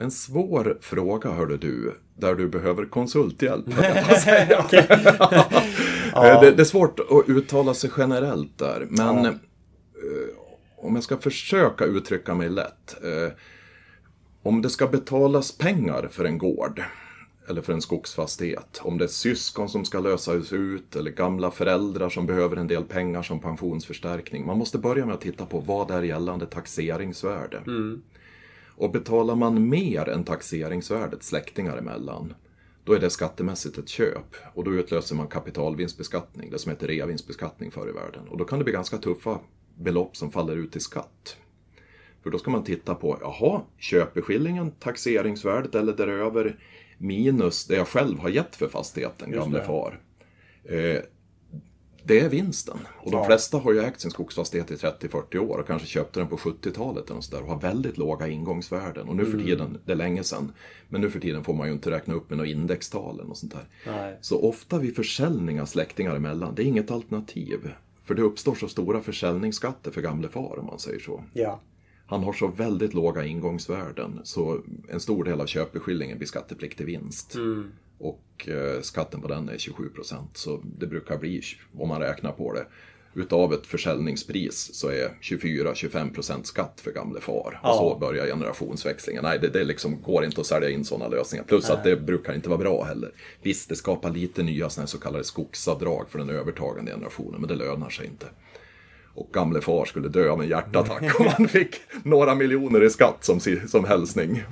En svår fråga, hörde du, där du behöver konsulthjälp. Det är svårt att uttala sig generellt där, men om jag ska försöka uttrycka mig lätt. Om det ska betalas pengar för en gård eller för en skogsfastighet, om det är syskon som ska lösas ut eller gamla föräldrar som behöver en del pengar som pensionsförstärkning. Man måste börja med att titta på vad är gällande taxeringsvärde. Och betalar man mer än taxeringsvärdet släktingar emellan, då är det skattemässigt ett köp. Och då utlöser man kapitalvinstbeskattning, det som heter reavinstbeskattning förr i världen. Och då kan det bli ganska tuffa belopp som faller ut i skatt. För då ska man titta på, köpeskillingen, taxeringsvärdet eller däröver, minus det jag själv har gett för fastigheten, gamle far. Det är vinsten. Och de flesta har ju ägt sin skogsfastighet i 30-40 år och kanske köpte den på 70-talet eller sådär, och har väldigt låga ingångsvärden. Och nu för tiden, det är länge sedan, men nu för tiden får man ju inte räkna upp med några indextalen och sånt där. Nej. Så ofta vid försäljning av släktingar emellan, det är inget alternativ. För det uppstår så stora försäljningsskatter för gamle far, om man säger så. Ja. Han har så väldigt låga ingångsvärden, så en stor del av köpeskillingen blir skattepliktig vinst. och skatten på den är 27%, så det brukar bli, om man räknar på det, utav ett försäljningspris så är 24-25% skatt för gamle far. Ja. Och så börjar generationsväxlingen. Nej, det liksom går inte att sälja in sådana lösningar. Plus att det brukar inte vara bra heller. Visst, det skapar lite nya sådana så kallade skogsavdrag för den övertagande generationen, men det lönar sig inte. Och gamle far skulle dö av en hjärtattack om han fick några miljoner i skatt som hälsning.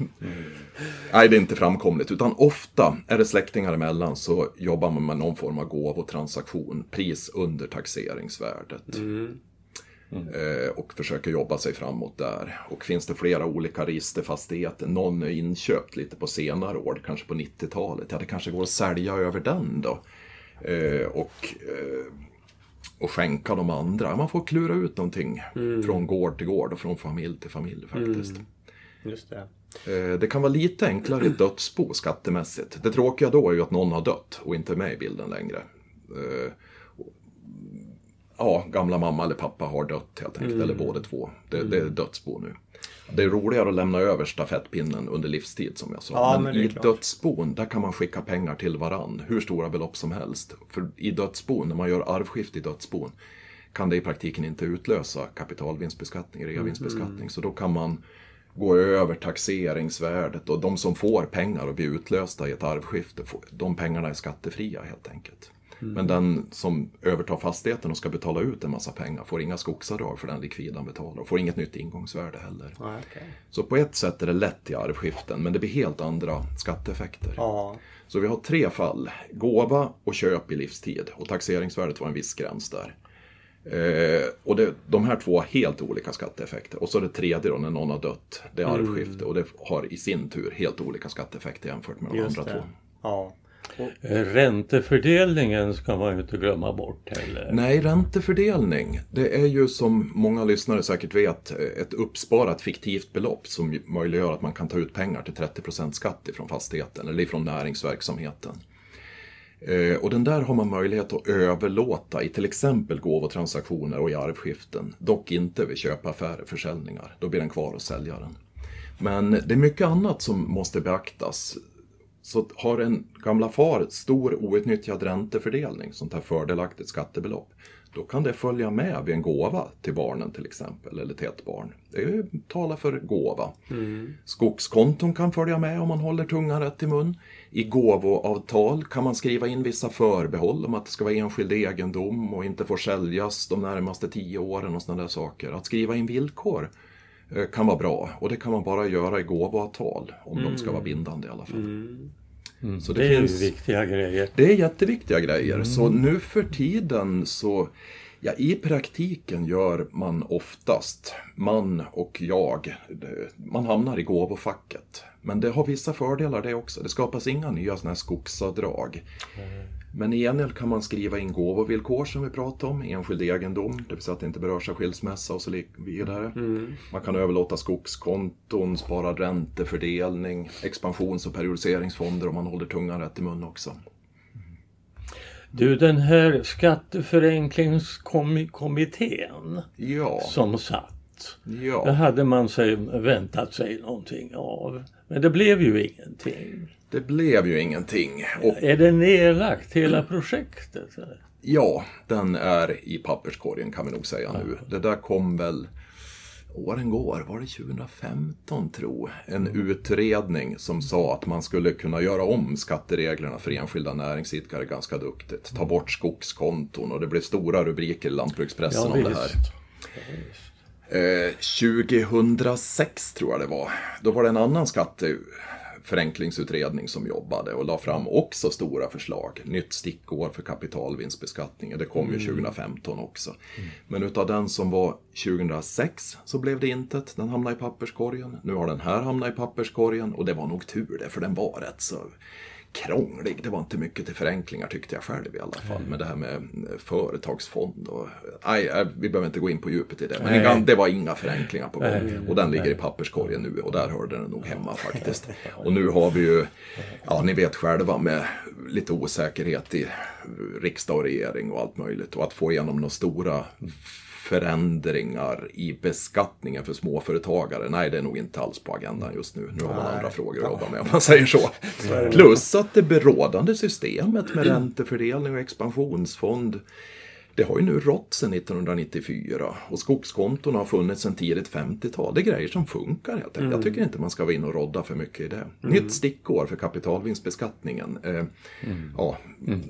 Nej, det är inte framkomligt. Utan ofta är det släktingar emellan, så jobbar man med någon form av gåvotransaktion. Pris under taxeringsvärdet. Och försöker jobba sig framåt där. Och finns det flera olika registerfastigheter. Någon är inköpt lite på senare år, kanske på 90-talet. Ja, det kanske går att sälja över den då. Och skänka de andra. Man får klura ut någonting från gård till gård och från familj till familj faktiskt. Mm. Just det. Det kan vara lite enklare i dödsbo skattemässigt. Det tråkiga då är ju att någon har dött och inte är med i bilden längre. Ja, gamla mamma eller pappa har dött helt enkelt, eller båda två. Det är dödsbo nu. Det är roligare att lämna över stafettpinnen under livstid, som jag sa. Ja, men i dödsbon, där kan man skicka pengar till varann, hur stora belopp som helst. För i dödsbon, när man gör arvskift i dödsbon, kan det i praktiken inte utlösa kapitalvinstbeskattning, reavinstbeskattning. Så då kan man gå över taxeringsvärdet, och de som får pengar och blir utlösta i ett arvskifte, de pengarna är skattefria helt enkelt. Men den som övertar fastigheten och ska betala ut en massa pengar får inga skogsavdrag för den likvidan betalar, och får inget nytt ingångsvärde heller. Ah, okay. Så på ett sätt är det lätt i arvskiften, men det blir helt andra skatteeffekter. Ah. Så vi har tre fall: gåva och köp i livstid, och taxeringsvärdet var en viss gräns där. Och de här två har helt olika skatteeffekter. Och så det tredje då, när någon har dött, det är arvskifte, och det har i sin tur helt olika skatteeffekter jämfört med de andra två. Ja. Räntefördelningen ska man ju inte glömma bort heller. Nej, räntefördelning, det är ju, som många lyssnare säkert vet, ett uppsparat fiktivt belopp som möjliggör att man kan ta ut pengar till 30% skatt ifrån fastigheten eller ifrån näringsverksamheten. Och den där har man möjlighet att överlåta i till exempel gåvotransaktioner och i arvskiften. Dock inte vid köpaffärer, försäljningar, då blir den kvar och säljer den. Men det är mycket annat som måste beaktas. Så har en gamla far stor outnyttjad räntefördelning, sånt här fördelaktigt skattebelopp, då kan det följa med vid en gåva till barnen till exempel, eller till ett barn. Det talar för gåva. Skogskonton kan följa med om man håller tungan rätt i mun. I gåvoavtal kan man skriva in vissa förbehåll om att det ska vara enskild egendom och inte får säljas de närmaste 10 åren och sådana där saker. Att skriva in villkor kan vara bra, och det kan man bara göra i gåvoavtal om de ska vara bindande i alla fall. Så det finns viktiga grejer. Det är jätteviktiga grejer. Så nu för tiden så, ja, i praktiken gör man oftast, man hamnar i gåvofacket. Men det har vissa fördelar det också. Det skapas inga nya sådana här skogsavdrag. Men i gengäld kan man skriva in gåvovillkor som vi pratade om, enskild egendom, det vill säga att det inte berörs av skilsmässa och så vidare. Man kan överlåta skogskonton, spara räntefördelning, expansions- och periodiseringsfonder om man håller tungan rätt i mun också. Du, den här skatteförenklingskommittén som satt, det hade man väntat sig någonting av, men det blev ju ingenting. Det blev ju ingenting. Och är det nedlagt hela projektet? Eller? Ja, den är i papperskorgen kan vi nog säga nu. Det där kom väl, åren går, var det 2015 tror jag, en utredning som sa att man skulle kunna göra om skattereglerna för enskilda näringsidkare ganska duktigt. Ta bort skogskonton, och det blev stora rubriker i lantbrukspressen om det här. 2006 tror jag det var. Då var det en annan förenklingsutredning som jobbade och la fram också stora förslag. Nytt stickår för kapitalvinstbeskattningen. Det kom ju 2015 också. Men utav den som var 2006 så blev det intet. Den hamnade i papperskorgen. Nu har den här hamnat i papperskorgen, och det var nog tur det, för den var rätt så krånglig. Det var inte mycket till förenklingar tyckte jag själv i alla fall. Men det här med företagsfond och... Nej, vi behöver inte gå in på djupet i det. Men det var inga förenklingar på gång. Och den ligger i papperskorgen nu, och där hörde den nog hemma faktiskt. Och nu har vi ju, ja ni vet själva, med lite osäkerhet i riksdag och regering och allt möjligt. Och att få igenom några stora förändringar i beskattningen för småföretagare. Nej, det är nog inte alls på agendan just nu. Nu har man andra frågor att jobba med, om man säger så. Plus att det berådande systemet med räntefördelning och expansionsfond, det har ju nu rått sedan 1994. Och skogskonton har funnits sedan tidigt 50-tal. Det är grejer som funkar helt enkelt. Jag tycker inte man ska vara in och rodda för mycket i det. Nytt stickår för kapitalvinstbeskattningen.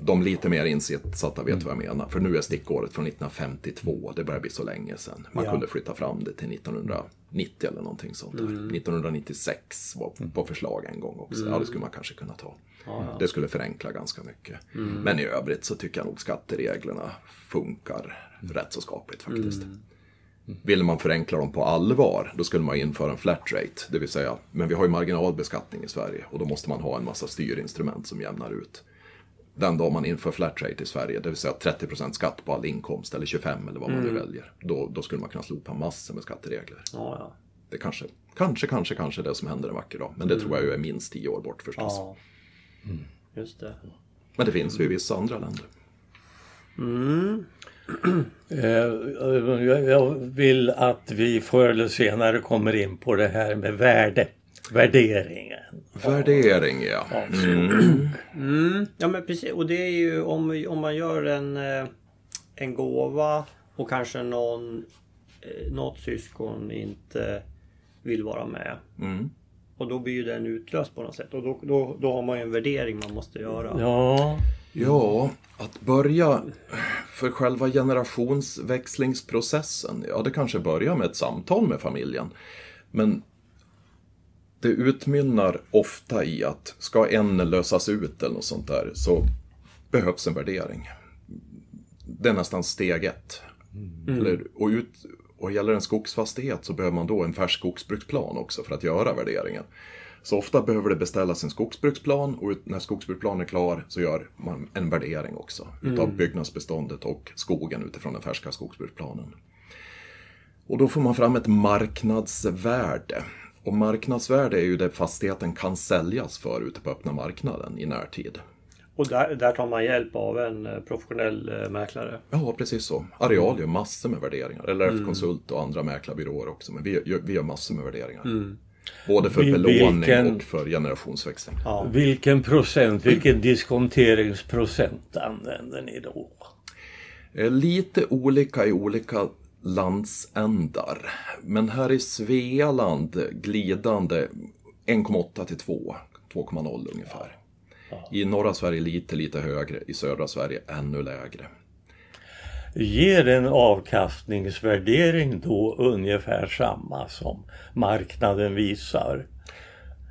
De lite mer insatta vet vad jag menar. För nu är stickåret från 1952. Det börjar bli så länge sedan. Man kunde flytta fram det till 1990 eller någonting sånt där. 1996 var på förslag en gång också. Ja, det skulle man kanske kunna ta. Det skulle förenkla ganska mycket. Men i övrigt så tycker jag nog skattereglerna funkar rätt så skapligt faktiskt. Vill man förenkla dem på allvar, då skulle man införa en flat rate. Det vill säga, men vi har ju marginalbeskattning i Sverige och då måste man ha en massa styrinstrument som jämnar ut. Den dag man inför flat rate i Sverige, det vill säga 30% skatt på all inkomst eller 25% eller vad man nu väljer. Då skulle man kunna slopa massor med skatteregler. Det kanske det som händer en vacker dag. Men det tror jag ju är minst 10 år bort förstås. Just det. Men det finns ju i vissa andra länder. Jag vill att vi förr eller senare kommer in på det här med värderingen. Värdering, ja. Ja, men precis. Och det är ju om man gör en gåva och kanske något syskon inte vill vara med. Och då blir ju den utlöst på något sätt. Och då har man ju en värdering man måste göra. Ja, att börja för själva generationsväxlingsprocessen. Ja, det kanske börjar med ett samtal med familjen. Men det utmynnar ofta i att ska en lösas ut eller något sånt där, så behövs en värdering. Det är nästan steg ett. Och gäller en skogsfastighet så behöver man då en färsk skogsbruksplan också för att göra värderingen. Så ofta behöver det beställas en skogsbruksplan och när skogsbruksplanen är klar så gör man en värdering också utav byggnadsbeståndet och skogen utifrån den färska skogsbruksplanen. Och då får man fram ett marknadsvärde. Och marknadsvärde är ju det fastigheten kan säljas för ute på öppna marknaden i närtid. Och där tar man hjälp av en professionell mäklare. Ja, precis så. Areal gör massor med värderingar. LRF-konsult och andra mäklarbyråer också. Men vi gör massor med värderingar. Både för belåning och för generationsväxling. Ja. Vilken diskonteringsprocent använder ni då? Lite olika i olika landsändar. Men här i Svealand glidande 1,8 till 2,0 ungefär. I norra Sverige lite högre, i södra Sverige ännu lägre. Ger en avkastningsvärdering då ungefär samma som marknaden visar?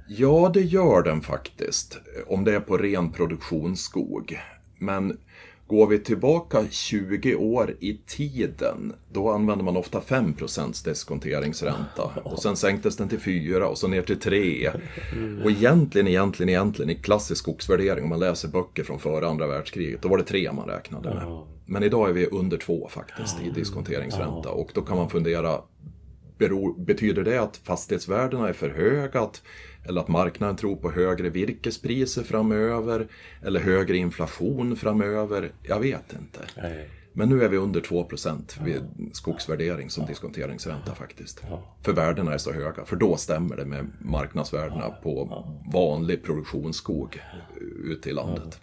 Ja, det gör den faktiskt, om det är på ren produktionsskog. Men går vi tillbaka 20 år i tiden, då använder man ofta 5% diskonteringsränta. Och sen sänktes den till 4% och så ner till 3%. Och egentligen i klassisk skogsvärdering, om man läser böcker från före andra världskriget, då var det 3% man räknade med. Men idag är vi under 2% faktiskt i diskonteringsränta. Och då kan man fundera, betyder det att fastighetsvärdena är för höga, eller att marknaden tror på högre virkespriser framöver eller högre inflation framöver? Jag vet inte. Nej. Men nu är vi under 2% vid skogsvärdering som diskonteringsränta faktiskt. För värdena är så höga, för då stämmer det med marknadsvärdena på vanlig produktionsskog ute i landet.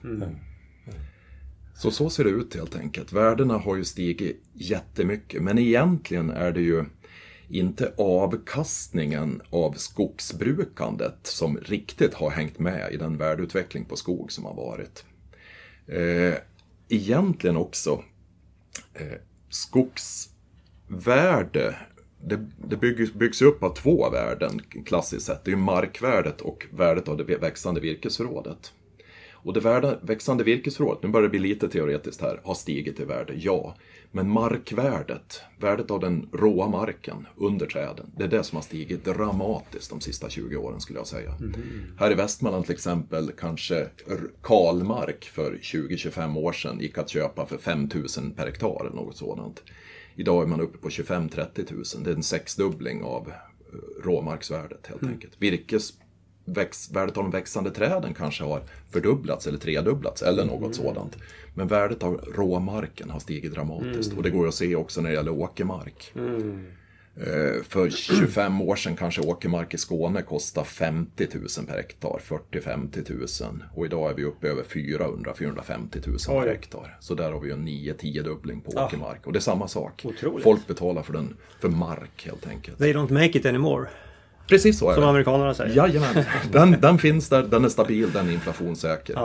Så ser det ut helt enkelt. Värdena har ju stigit jättemycket, men egentligen är det ju inte avkastningen av skogsbrukandet som riktigt har hängt med i den värdeutveckling på skog som har varit. Egentligen också skogsvärde, det byggs upp av två värden klassiskt sett. Det är markvärdet och värdet av det växande virkesförrådet. Och det växande virkesförrådet, nu börjar det bli lite teoretiskt här, har stigit i värde, ja. Men markvärdet, värdet av den råa marken under träden, det är det som har stigit dramatiskt de sista 20 åren skulle jag säga. Här i Västmanland till exempel, kanske kalmark för 20-25 år sedan gick att köpa för 5 000 per hektar eller något sådant. Idag är man uppe på 25-30 000, det är en sexdubbling av råmarksvärdet helt enkelt. Virkes värdet av de växande träden kanske har fördubblats eller tredubblats eller något sådant. Men värdet av råmarken har stigit dramatiskt. Och det går att se också när det gäller åkermark. För 25 år sedan kanske åkermark i Skåne kostade 50 000 per hektar, 40-50 000. Och idag är vi uppe över 400-450 000 per hektar. Så där har vi en 9-10-dubbling på åkermark. Och det är samma sak. Otroligt. Folk betalar för mark helt enkelt. They don't make it anymore. Precis så är det. Som amerikanerna säger. Jajamän. Den finns där, den är stabil, den är inflationssäker.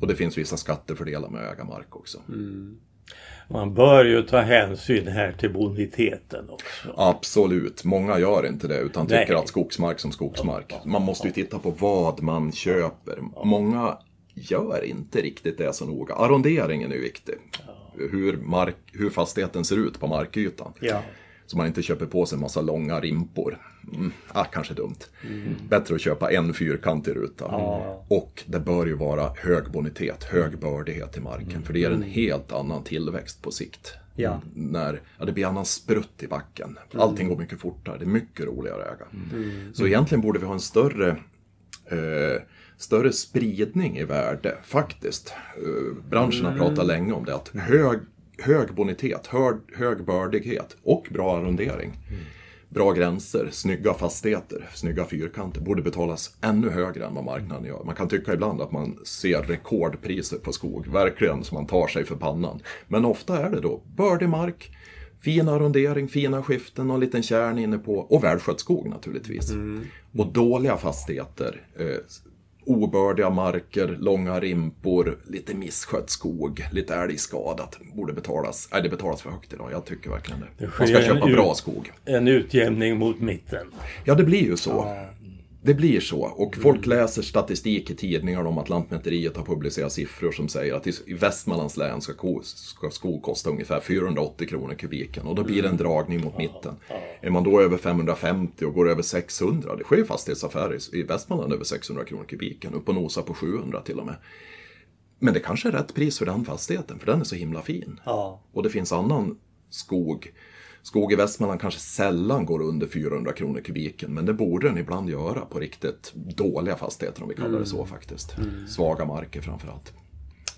Och det finns vissa skattefördelar med att äga mark också. Man bör ju ta hänsyn här till boniteten också. Absolut, många gör inte det utan tycker att skogsmark som skogsmark. Man måste ju titta på vad man köper. Många gör inte riktigt det så noga. Arronderingen är viktig. Hur fastigheten ser ut på markytan. Ja. Så man inte köper på sig en massa långa rimpor. Kanske dumt. Bättre att köpa en fyrkantig ruta. Och det bör ju vara hög bonitet, hög bördighet i marken. För det är en helt annan tillväxt på sikt. När det blir annan sprutt i backen. Allting går mycket fortare, det är mycket roligare att äga. Så egentligen borde vi ha en större spridning i värde faktiskt. Branschen har pratat länge om det, att hög bonitet, hög bördighet och bra arrondering. Bra gränser, snygga fastigheter, snygga fyrkanter borde betalas ännu högre än vad marknaden gör. Man kan tycka ibland att man ser rekordpriser på skog, verkligen, som man tar sig för pannan. Men ofta är det då bördig mark, fin arrondering, fina skiften och en liten kärn inne på och välskött skog naturligtvis. Och dåliga fastigheter, obördiga marker, långa rimpor, lite misskött skog, lite älgskadat borde betalas. Nej, det betalas för högt idag, jag tycker verkligen det. Man ska köpa bra skog. En utjämning mot mitten. Ja, det blir ju så. Det blir så. Och folk läser statistik i tidningar om att Lantmäteriet har publicerat siffror som säger att i Västmanlands län ska skog kosta ungefär 480 kronor kubiken. Och då blir det en dragning mot mitten. Är man då över 550 och går över 600, det sker ju fastighetsaffärer i Västmanland över 600 kronor kubiken. Upp och nosa på 700 till och med. Men det kanske är rätt pris för den fastigheten, för den är så himla fin. Och det finns annan skog. Skog i Västmanland kanske sällan går under 400 kronor kubiken, men det borde den ibland göra på riktigt dåliga fastigheter, om vi kallar det så faktiskt. Svaga marker framförallt.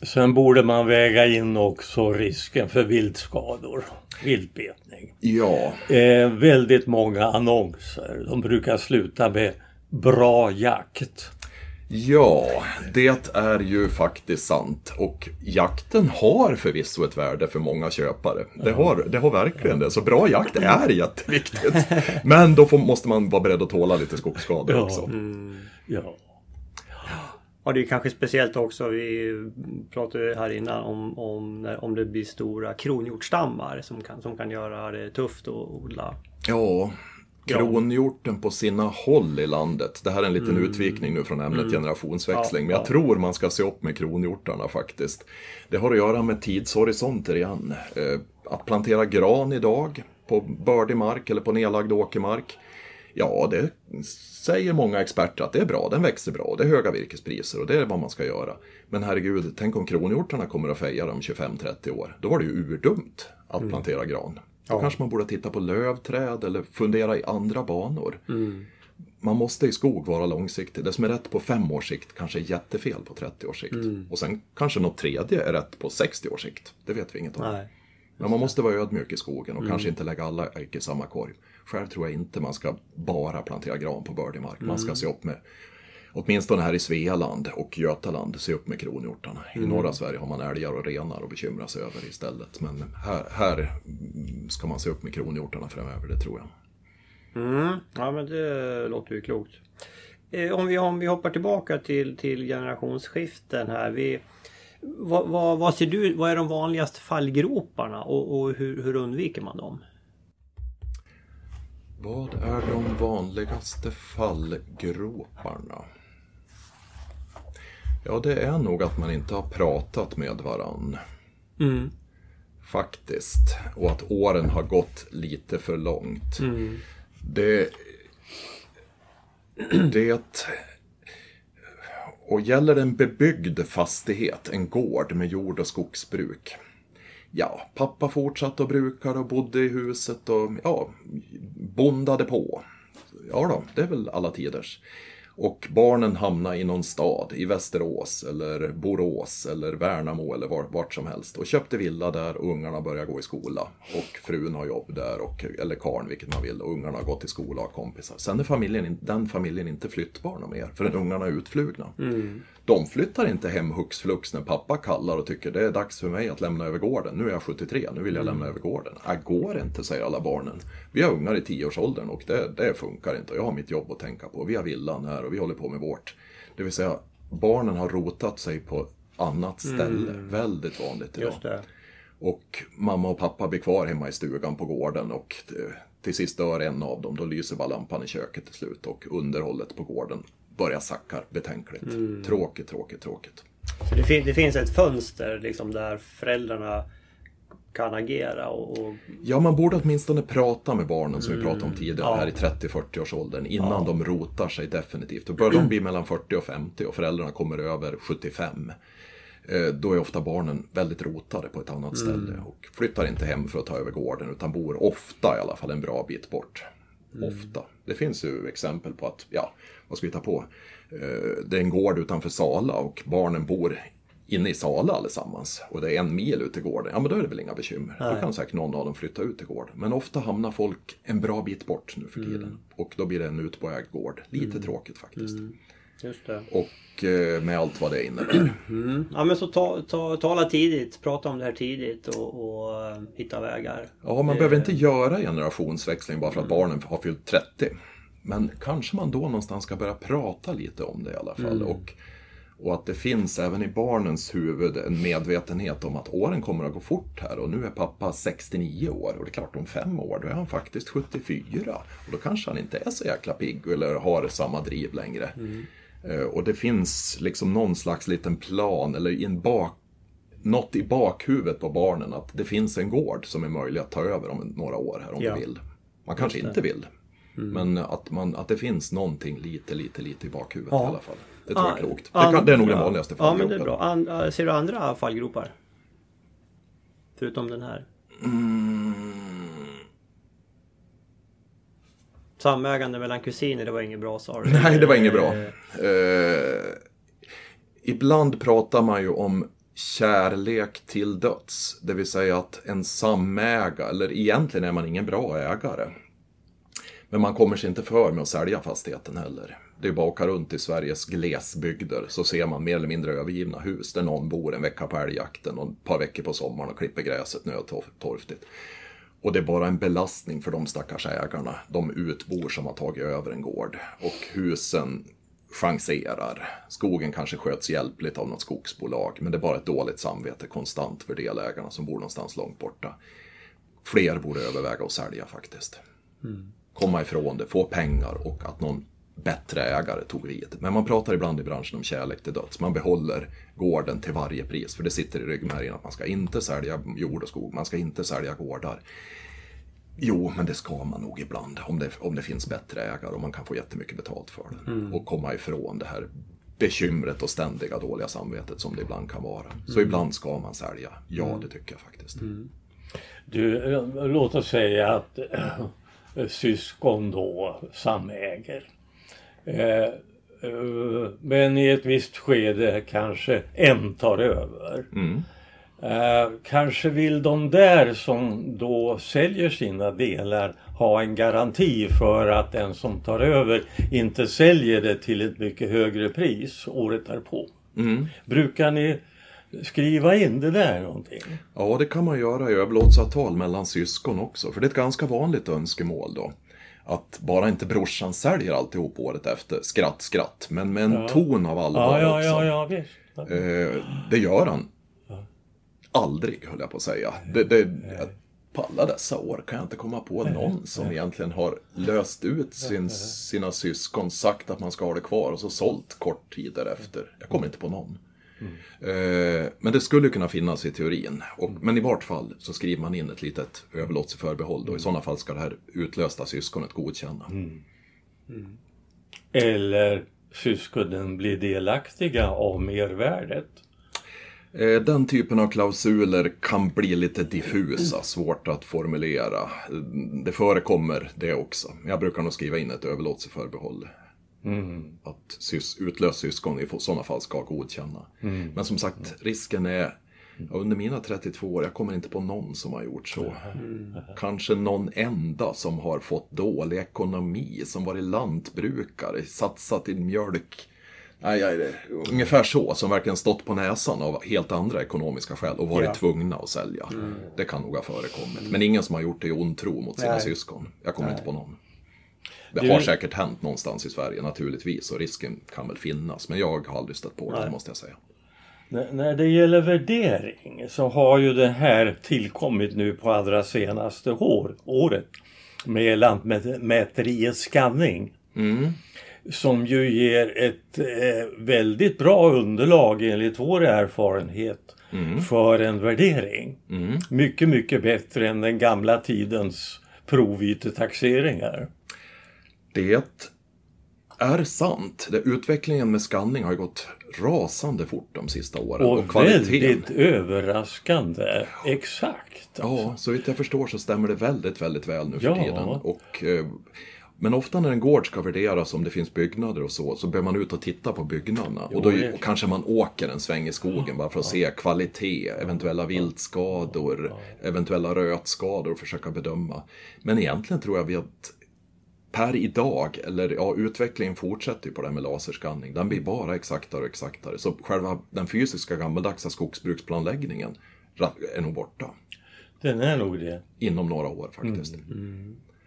Sen borde man väga in också risken för viltskador, viltbetning. Ja. Väldigt många annonser, de brukar sluta med bra jakt. Ja, det är ju faktiskt sant. Och jakten har förvisso ett värde för många köpare. Det har verkligen det. Så bra jakt är jätteviktigt. Men då måste man vara beredd att tåla lite skogsskador också. Ja, det är kanske speciellt också. Vi pratade här innan om det blir stora kronhjortstammar som kan göra det tufft att odla. Ja. Kronhjorten på sina håll i landet. Det här är en liten utvikning nu från ämnet generationsväxling. Men jag tror man ska se upp med kronhjortarna faktiskt. Det har att göra med tidshorisonter igen. Att plantera gran idag på bördig mark eller på nedlagd åkermark. Ja, det säger många experter att det är bra, den växer bra, det är höga virkespriser och det är vad man ska göra. Men herregud, tänk om kronhjortarna kommer att feja om 25-30 år. Då var det ju urdumt att plantera gran. Då kanske man borde titta på lövträd eller fundera i andra banor. Man måste i skog vara långsiktig. Det som är rätt på 5 års sikt kanske är jättefel på 30 års sikt. Och sen kanske något tredje är rätt på 60 års sikt. Det vet vi inget om. Men man måste vara ödmjuk i skogen och kanske inte lägga alla ägg i samma korg. Själv tror jag inte man ska bara plantera gran på bördig mark. Man ska se upp med, åtminstone här i Svealand och Götaland, se upp med kronhjortarna. I norra Sverige har man älgar och renar att bekymra sig över istället. Men här ska man se upp med kronhjortarna framöver, det tror jag. Ja, men det låter ju klokt. Om vi hoppar tillbaka till generationsskiften här. Vad ser du, vad är de vanligaste fallgroparna och hur undviker man dem? Vad är de vanligaste fallgroparna? Ja, det är nog att man inte har pratat med varann. Faktiskt. Och att åren har gått lite för långt. Och gäller en bebyggd fastighet, en gård med jord- och skogsbruk. Ja, pappa fortsatte att bruka och bodde i huset och bondade på. Ja då, det är väl alla tiders. Och barnen hamnar i någon stad, i Västerås eller Borås eller Värnamo eller vart som helst. Och köpte villa där och ungarna börjar gå i skola. Och frun har jobb där, eller karn vilket man vill. Och ungarna har gått i skola och har kompisar. Sen är den familjen inte flyttbar någon mer, för ungarna är utflugna. Mm. De flyttar inte hem hux flux när pappa kallar och tycker det är dags för mig att lämna över gården. Nu är jag 73, nu vill jag lämna över gården. Jag går inte, säger alla barnen. Vi har ungar i 10-årsåldern och det funkar inte. Jag har mitt jobb att tänka på. Vi har villan här och vi håller på med vårt. Det vill säga, barnen har rotat sig på annat ställe. Väldigt vanligt idag. Just det. Och mamma och pappa blir kvar hemma i stugan på gården och till sist dör en av dem. Då lyser bara lampan i köket till slut och underhållet på gården börjar sacka betänkligt. Mm. Tråkigt. Så det finns ett fönster liksom, där föräldrarna kan agera och... Ja, man borde åtminstone prata med barnen som vi pratade om tidigare här i 30-40-årsåldern innan de rotar sig definitivt. Då börjar de bli mellan 40 och 50 och föräldrarna kommer över 75. Då är ofta barnen väldigt rotade på ett annat ställe och flyttar inte hem för att ta över gården utan bor ofta i alla fall en bra bit bort. Ofta. Det finns ju exempel på att, vad ska vi ta på? Det är en gård utanför Sala och barnen bor inne i Sala allesammans och det är 1 mil ut i gården, men då är det väl inga bekymmer. Nej. Då kan säkert någon av dem flytta ut i gården. Men ofta hamnar folk en bra bit bort nu för tiden och då blir det en utpåägd gård. Lite tråkigt faktiskt. Mm. Just det. Och med allt vad det innebär. Ja, men så tala tidigt, prata om det här tidigt och hitta vägar. Ja, man behöver inte göra generationsväxling bara för att barnen har fyllt 30. Men kanske man då någonstans ska börja prata lite om det i alla fall. Och att det finns även i barnens huvud en medvetenhet om att åren kommer att gå fort här. Och nu är pappa 69 år och det är klart om 5 år då är han faktiskt 74. Och då kanske han inte är så jäkla pigg eller har samma driv längre. Mm. Och det finns liksom någon slags liten plan eller något i bakhuvudet på barnen att det finns en gård som är möjlig att ta över om några år här om du vill. Man kanske inte vill, men att det finns någonting lite i bakhuvudet i alla fall. Det tror jag är klokt. Det är nog den vanligaste fallgropen. Ja, men det är bra. Ser du andra fallgropar? Förutom den här? Samägande mellan kusiner, det var inget bra, sa du. Nej, det var inget bra. Ibland pratar man ju om kärlek till döds. Det vill säga att en samäga, eller egentligen är man ingen bra ägare. Men man kommer sig inte för med att sälja fastigheten heller. Det är bara att åka runt i Sveriges glesbygder så ser man mer eller mindre övergivna hus. Där någon bor en vecka på älgjakten och ett par veckor på sommaren och klipper gräset nödtorftigt. Och det är bara en belastning för de stackars ägarna, de utbor som har tagit över en gård. Och husen chanserar. Skogen kanske sköts hjälpligt av något skogsbolag, men det är bara ett dåligt samvete konstant för delägarna som bor någonstans långt borta. Fler borde överväga att sälja faktiskt. Komma ifrån det, få pengar och att någon bättre ägare tog vid. Men man pratar ibland i branschen om kärlek till döds. Man behåller gården till varje pris. För det sitter i ryggmärgen att man ska inte sälja jord och skog. Man ska inte sälja gårdar. Jo, men det ska man nog ibland. Om det finns bättre ägare och man kan få jättemycket betalt för den. Och komma ifrån det här bekymret och ständiga dåliga samvetet som det ibland kan vara. Så ibland ska man sälja. Ja, det tycker jag faktiskt. Du, låt oss säga att syskon då samäger. Men i ett visst skede kanske en tar över. Kanske vill de där som då säljer sina delar ha en garanti för att den som tar över inte säljer det till ett mycket högre pris året därpå. Brukar ni skriva in det där någonting? Ja, det kan man göra i överlåtsavtal mellan syskon också, för det är ett ganska vanligt önskemål då. Att bara inte brorsan säljer alltihop året efter. Skratt. Men med en ton av allvar också. Ja. Det gör han. Aldrig, höll jag på att säga. På alla dessa år kan jag inte komma på någon som egentligen har löst ut sina syskon, sagt att man ska ha det kvar och så sålt kort tid därefter. Jag kommer inte på någon. Men det skulle kunna finnas i teorin. Men i vart fall så skriver man in ett litet överlåtseförbehåll. Och i sådana fall ska det här utlösta syskonet godkänna. Eller syskonen blir delaktiga av mervärdet. Den typen av klausuler kan bli lite diffusa, svårt att formulera. Det förekommer det också. Jag brukar nog skriva in ett överlåtseförbehåll. att utlöst syskon i sådana fall ska godkänna. Mm. Men som sagt, risken är, under mina 32 år, jag kommer inte på någon som har gjort så. Kanske någon enda som har fått dålig ekonomi, som varit lantbrukare, satsat i mjölk. Nej, ungefär så, som verkligen stått på näsan av helt andra ekonomiska skäl och varit tvungna att sälja. Det kan nog ha förekommit. Men ingen som har gjort det i ontro mot sina syskon. Jag kommer inte på någon. Det har säkert hänt någonstans i Sverige naturligtvis, och risken kan väl finnas. Men jag har aldrig stött på det, måste jag säga. När det gäller värdering så har ju det här tillkommit nu på allra senaste året med Lantmäteriets skanning. Som ju ger ett väldigt bra underlag enligt vår erfarenhet för en värdering. Mycket, mycket bättre än den gamla tidens provytetaxeringar. Det är sant. Utvecklingen med skanning har gått rasande fort de sista åren. Och kvaliteten... väldigt överraskande. Exakt. Alltså. Ja, så vitt jag förstår så stämmer det väldigt, väldigt väl nu för tiden. Och... men ofta när en gård ska värderas, om det finns byggnader och så bör man ut och titta på byggnaderna. Jo, och då och kanske man åker en sväng i skogen bara för att se kvalitet, eventuella viltskador, eventuella rötskador och försöka bedöma. Men egentligen tror jag att per idag, eller utvecklingen fortsätter ju på det här med laserskanning. Den blir bara exaktare och exaktare. Så själva den fysiska gammeldagsa skogsbruksplanläggningen är nog borta. Den är nog det. Inom några år faktiskt.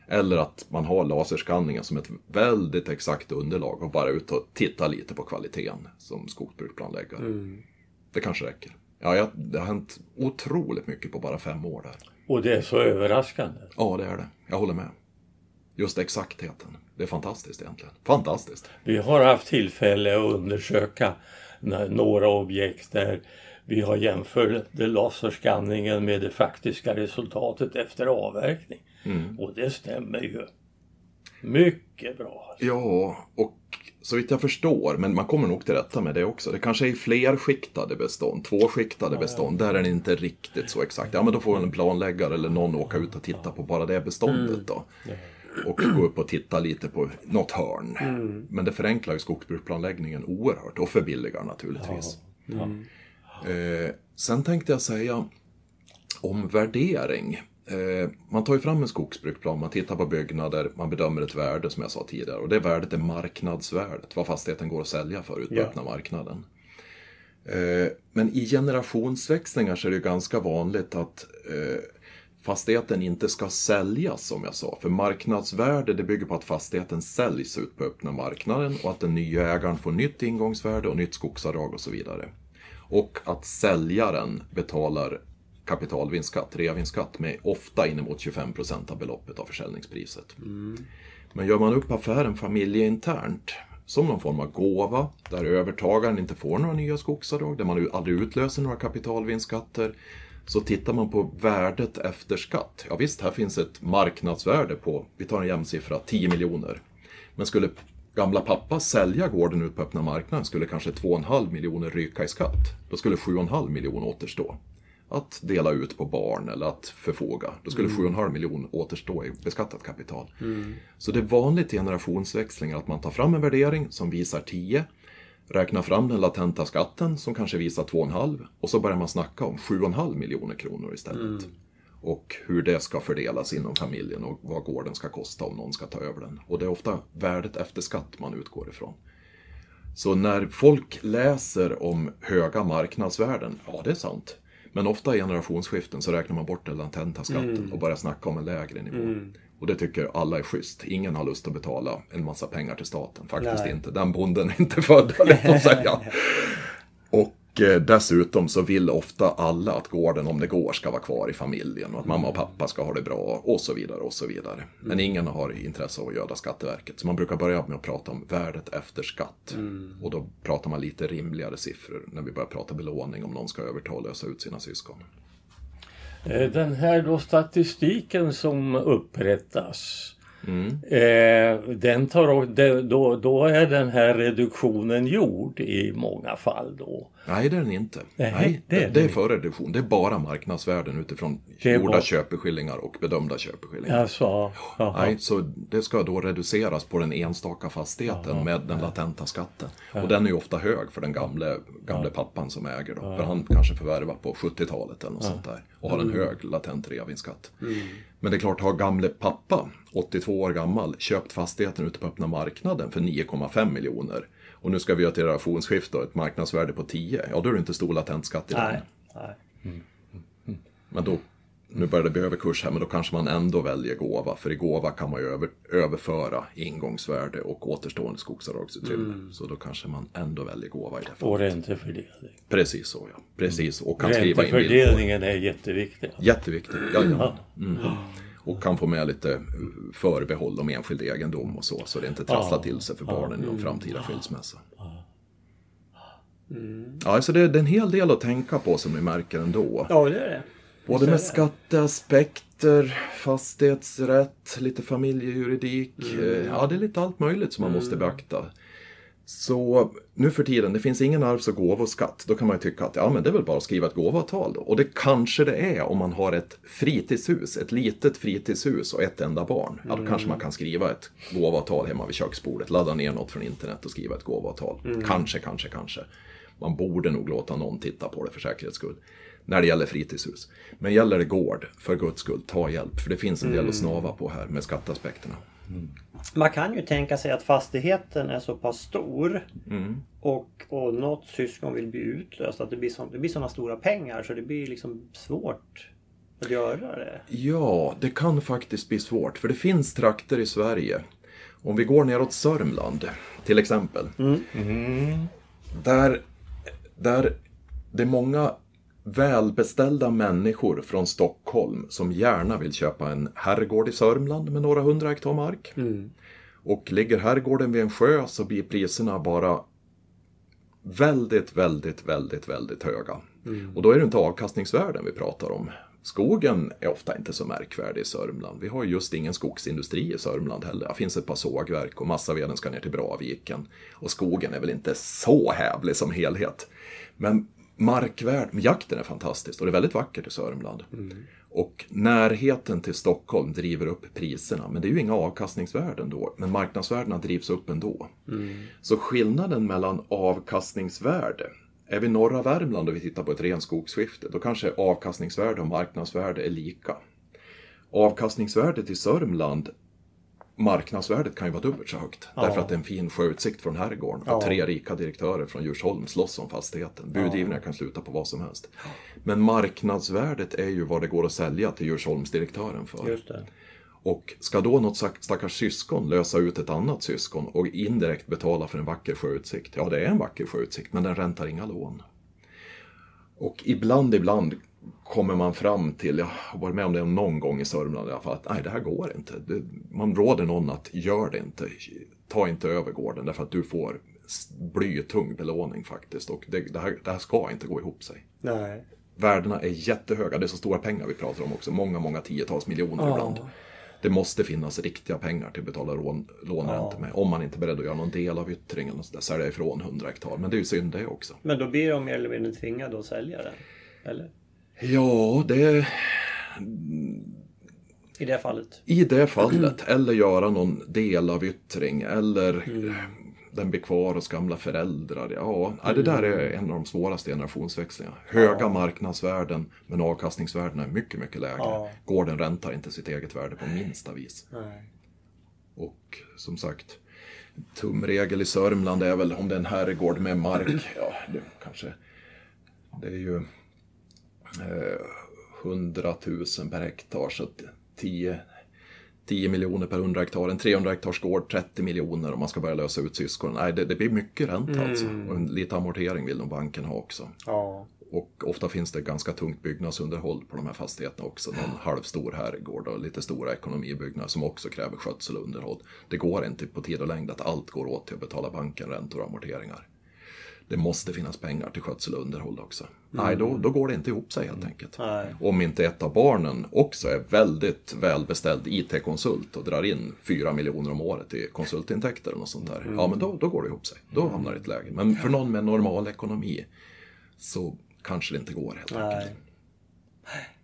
Eller att man har laserskanningen som ett väldigt exakt underlag och bara ut och titta lite på kvaliteten som skogsbruksplanläggare. Det kanske räcker. Ja, det har hänt otroligt mycket på bara 5 år där. Och det är så överraskande. Ja, det är det. Jag håller med. Just exaktheten. Det är fantastiskt egentligen. Fantastiskt. Vi har haft tillfälle att undersöka några objekt där vi har jämfört laserskanningen med det faktiska resultatet efter avverkning. Och det stämmer ju mycket bra. Ja, och så vitt jag förstår, men man kommer nog till rätta med det också. Det kanske är flerskiktade bestånd, tvåskiktade bestånd, där är det inte riktigt så exakt. Ja, men då får en planläggare eller någon åka ut och titta på bara det beståndet då. Och gå upp och titta lite på något hörn. Men det förenklar ju skogsbruksplanläggningen oerhört och förbilligar naturligtvis. Sen tänkte jag säga om värdering. Man tar ju fram en skogsbruksplan, man tittar på byggnader, man bedömer ett värde som jag sa tidigare. Och det värdet är marknadsvärdet, vad fastigheten går att sälja för ute på öppna marknaden. Men i generationsväxlingar så är det ju ganska vanligt att fastigheten inte ska säljas, som jag sa. För marknadsvärde, det bygger på att fastigheten säljs ut på öppna marknaden och att den nya ägaren får nytt ingångsvärde och nytt skogsavdrag och så vidare. Och att säljaren betalar kapitalvinstskatt, reavinstskatt med ofta inemot 25% av beloppet av försäljningspriset. Men gör man upp affären familjeinternt som någon form av gåva där övertagaren inte får några nya skogsavdrag, där man aldrig utlöser några kapitalvinstskatter, så tittar man på värdet efter skatt. Ja visst, här finns ett marknadsvärde på, vi tar en jämnsiffra, 10 miljoner. Men skulle gamla pappa sälja gården ut på öppna marknaden skulle kanske 2,5 miljoner ryka i skatt. Då skulle 7,5 miljoner återstå att dela ut på barn eller att förfoga. Då skulle 7,5 miljoner återstå i beskattat kapital. Så det är vanligt i generationsväxlingar att man tar fram en värdering som visar 10, räknar fram den latenta skatten som kanske visar 2,5 och så börjar man snacka om 7,5 miljoner kronor istället. Och hur det ska fördelas inom familjen och vad gården ska kosta om någon ska ta över den. Och det är ofta värdet efter skatt man utgår ifrån. Så när folk läser om höga marknadsvärden, ja det är sant. Men ofta i generationsskiften så räknar man bort den latenta skatten och börjar snacka om en lägre nivå. Och det tycker alla är schysst. Ingen har lust att betala en massa pengar till staten. Faktiskt inte. Den bonden är inte född, eller att säga. Och dessutom så vill ofta alla att gården, om det går, ska vara kvar i familjen. Och att mamma och pappa ska ha det bra och så vidare och så vidare. Men ingen har intresse av att göra Skatteverket. Så man brukar börja med att prata om värdet efter skatt. Och då pratar man lite rimligare siffror när vi börjar prata belåning om någon ska överta och lösa ut sina syskon. Den här då statistiken som upprättas. Den tar, då är den här reduktionen gjord i många fall då. Nej, det är den inte. Nej, det är förreduktion. Det är bara marknadsvärden utifrån gjorda köpeskillingar och bedömda köpeskillingar. Alltså, nej, så det ska då reduceras på den enstaka fastigheten med den latenta skatten. Och den är ju ofta hög för den gamle pappan som äger då. För han kanske förvärvar på 70-talet eller något sånt där. Och har en hög latent reavinstskatt. Mm. Men det är klart, har gamle pappa, 82 år gammal, köpt fastigheten ute på öppna marknaden för 9,5 miljoner. Och nu ska vi göra ett relationsskifte och ett marknadsvärde på 10. Ja, då är det inte stor latentskatt i den. Nej. Mm. Men då, nu börjar det bli överkurs här, men då kanske man ändå väljer gåva. För i gåva kan man ju överföra ingångsvärde och återstående skogsavdragsutrymme. Mm. Så då kanske man ändå väljer gåva i det fallet. Och räntefördelning. Precis så, ja. Precis. Och kan skriva in villkor. Räntefördelningen är jätteviktig. Jätteviktig, ja. Mm. Och kan få med lite förbehåll om enskild egendom och så det inte trasslar till sig för barnen i någon framtida skilsmässa. Mm. Ja, så det är en hel del att tänka på som ni märker ändå. Ja, det är det. Både med skatteaspekter, fastighetsrätt, lite familjejuridik. Mm. Ja, det är lite allt möjligt som man måste beakta. Så nu för tiden, det finns ingen arvs- och gåvoskatt. Då kan man ju tycka att men det är väl bara att skriva ett gåvoavtal då. Och det kanske det är om man har ett fritidshus, ett litet fritidshus och ett enda barn. Ja, då kanske man kan skriva ett gåvoavtal hemma vid köksbordet. Ladda ner något från internet och skriva ett gåvoavtal. Kanske. Man borde nog låta någon titta på det för säkerhets skull. När det gäller fritidshus. Men gäller det gård, för guds skull, ta hjälp. För det finns en del att snava på här med skattaspekterna. Mm. Man kan ju tänka sig att fastigheten är så pass stor och något syskon vill bli utlöst att det blir sådana stora pengar så det blir liksom svårt att göra det. Ja, det kan faktiskt bli svårt för det finns trakter i Sverige. Om vi går neråt Sörmland till exempel där det är många välbeställda människor från Stockholm som gärna vill köpa en herrgård i Sörmland med några 100 hektar mark. Mm. Och ligger herrgården vid en sjö så blir priserna bara väldigt, väldigt, väldigt, väldigt höga. Mm. Och då är det inte avkastningsvärden vi pratar om. Skogen är ofta inte så märkvärdig i Sörmland. Vi har just ingen skogsindustri i Sörmland heller. Det finns ett par sågverk och massaveden ska ner till Braviken. Och skogen är väl inte så hävlig som helhet. Men jakten är fantastisk och det är väldigt vackert i Sörmland. Mm. Och närheten till Stockholm driver upp priserna. Men det är ju inga avkastningsvärden då. Men marknadsvärdena drivs upp ändå. Mm. Så skillnaden mellan avkastningsvärde. Är vi norra Värmland och vi tittar på ett renskogsskifte. Då kanske avkastningsvärde och marknadsvärde är lika. Avkastningsvärdet i Sörmland. Marknadsvärdet kan ju vara dubbelt så högt. Ja. Därför att det är en fin sjöutsikt från herrgården. Ja. Och 3 rika direktörer från Djursholm slåss om fastigheten. Budgivningar kan sluta på vad som helst. Men marknadsvärdet är ju vad det går att sälja till Djursholmsdirektören för. Just det. Och ska då något stackars syskon lösa ut ett annat syskon och indirekt betala för en vacker sjöutsikt. Ja, det är en vacker sjöutsikt men den räntar inga lån. Och ibland kommer man fram till, jag har varit med om det någon gång i Sörmland i alla fall, att nej, det här går inte. Man råder någon att gör det inte, ta inte över gården därför att du får blytung belåning faktiskt och det här ska inte gå ihop sig. Nej. Värdena är jättehöga, det är så stora pengar vi pratar om också, många tiotals miljoner ibland. Det måste finnas riktiga pengar till att betala lånräntor med. Om man inte är beredd att göra någon del av yttringen och sälja ifrån 100 hektar, men det är ju synd det också. Men då blir de mer eller mindre tvingade att sälja den, eller? Ja, det... I det fallet. Eller göra någon del av yttring. Eller den blir kvar hos gamla föräldrar. Det där är en av de svåraste generationsväxlingarna. Höga marknadsvärden, men avkastningsvärdena är mycket, mycket lägre. Ja. Gården räntar inte sitt eget värde på minsta vis. Nej. Och som sagt, tumregel i Sörmland är väl om det är en herrgård med mark. Ja, det kanske... Det är ju... 100 000 per hektar, så 10 miljoner per 100 hektar, en 300 hektars gård 30 miljoner om man ska börja lösa ut syskon. Nej, det blir mycket ränta alltså. Och lite amortering vill de banken ha också. Ja. Och ofta finns det ganska tungt byggnadsunderhåll på de här fastigheterna också. Någon halvstor herrgård och lite stora ekonomibyggnader som också kräver skötsel och underhåll. Det går inte på tid och längd att allt går åt till att betala banken räntor och amorteringar. Det måste finnas pengar till skötsel och underhåll också. Nej, då går det inte ihop sig helt enkelt. Nej. Om inte ett av barnen också är väldigt välbeställd IT-konsult och drar in 4 miljoner om året i konsultintäkter och sånt där. Ja, men då går det ihop sig. Då hamnar det i ett läge. Men för någon med normal ekonomi så kanske det inte går helt enkelt.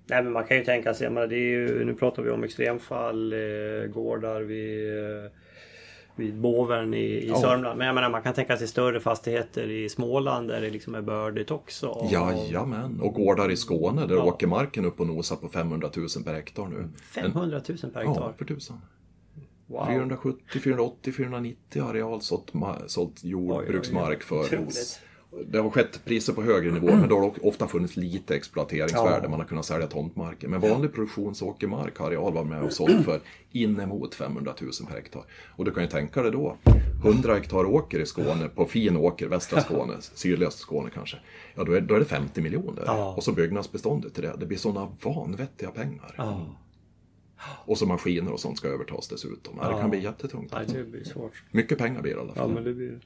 Nej, men man kan ju tänka sig, det är ju, nu pratar vi om extremfall, gårdar vid Båvern i Sörmland. Men jag menar, man kan tänka sig större fastigheter i Småland där det liksom är bördigt också. Och... Jajamän, och gårdar i Skåne där åkermarken upp och nosar på 500 000 per hektar nu. 500 000 per hektar? Ja, för tusen. Wow. 470, 480, 490 areal sålt jordbruksmark för oss. Det har skett priser på högre nivå, men då har det ofta funnits lite exploateringsvärde. Man har kunnat sälja tomtmarken. Men vanlig produktionsåkermark har areal varit med och sålt för inemot 500 000 per hektar. Och du kan ju tänka dig då, 100 hektar åker i Skåne, på fin åker, västra Skåne, sydligaste Skåne kanske. Ja, då är det 50 miljoner. Och så byggnadsbeståndet till det. Det blir sådana vanvettiga pengar. Och så maskiner och sånt ska övertas dessutom. Det kan bli jättetungt. Det blir svårt. Mycket pengar blir det i alla fall. Ja, men det blir det.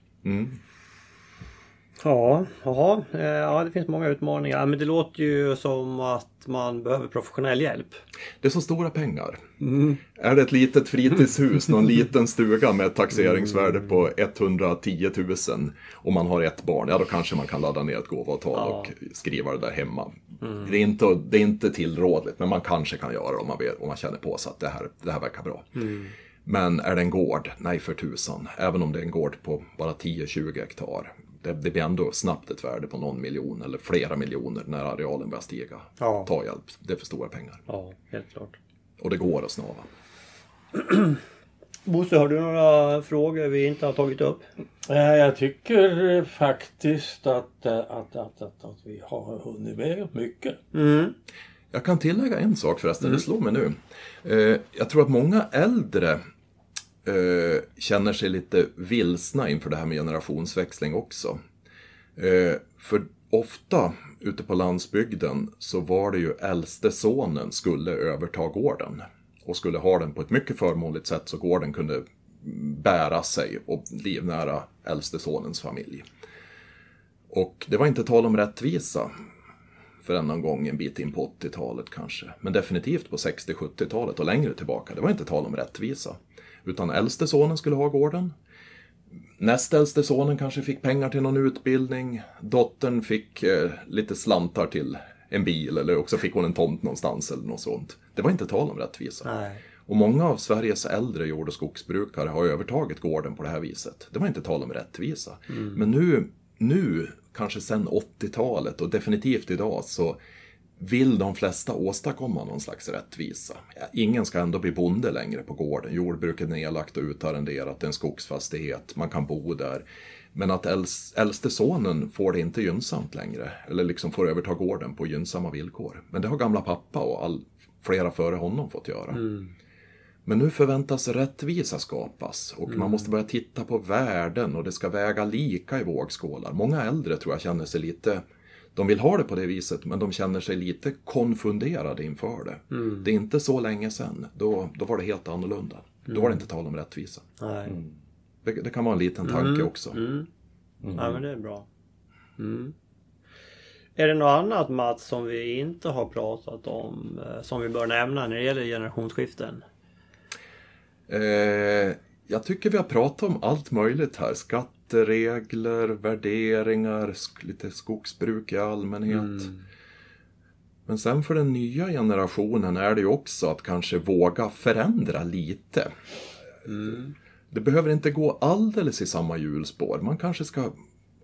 Ja, det finns många utmaningar. Men det låter ju som att man behöver professionell hjälp. Det är så stora pengar. Är det ett litet fritidshus, någon liten stuga med ett taxeringsvärde på 110 000 och man har ett barn, då kanske man kan ladda ner ett gåvoavtal och skriva det där hemma. Det är inte tillrådligt, men man kanske kan göra det om man känner på sig att det här verkar bra. Men är det en gård? Nej, för tusan. Även om det är en gård på bara 10-20 hektar. Det blir ändå snabbt ett värde på någon miljon eller flera miljoner när arealen börjar stiga. Ta hjälp, det är för stora pengar. Ja, helt klart. Och det går att snava. Bosse, har du några frågor vi inte har tagit upp? Jag tycker faktiskt att vi har hunnit med mycket. Jag kan tillägga en sak förresten, det slår mig nu. Jag tror att många äldre känner sig lite vilsna inför det här med generationsväxling också. För ofta ute på landsbygden så var det ju äldste sonen skulle överta gården och skulle ha den på ett mycket förmånligt sätt så gården kunde bära sig och livnära äldste sonens familj. Och det var inte tal om rättvisa för en gång en bit in på 80-talet kanske, men definitivt på 60-70-talet och längre tillbaka. Det var inte tal om rättvisa. Utan äldste sonen skulle ha gården. Näst äldste sonen kanske fick pengar till någon utbildning. Dottern fick lite slantar till en bil. Eller också fick hon en tomt någonstans eller något sånt. Det var inte tal om rättvisa. Nej. Och många av Sveriges äldre jord- och skogsbrukare har övertagit gården på det här viset. Det var inte tal om rättvisa. Men nu kanske sedan 80-talet och definitivt idag så... vill de flesta åstadkomma någon slags rättvisa. Ingen ska ändå bli bonde längre på gården. Jordbruket är nedlagt och utarrenderat. Det är en skogsfastighet. Man kan bo där. Men att äldste sonen får det inte gynnsamt längre. Eller liksom får överta gården på gynnsamma villkor. Men det har gamla pappa och flera före honom fått göra. Men nu förväntas rättvisa skapas. Och man måste börja titta på värden. Och det ska väga lika i vågskålar. Många äldre tror jag känner sig lite... De vill ha det på det viset, men de känner sig lite konfunderade inför det. Det är inte så länge sedan. Då var det helt annorlunda. Då var det inte tal om rättvisa. Nej. Det kan vara en liten tanke också. Ja, men det är bra. Är det något annat, Mats, som vi inte har pratat om, som vi bör nämna när det gäller generationsskiften? Jag tycker vi har pratat om allt möjligt här. Skatteregler, värderingar, lite skogsbruk i allmänhet. Men sen för den nya generationen är det ju också att kanske våga förändra lite. Det behöver inte gå alldeles i samma hjulspår. Man kanske ska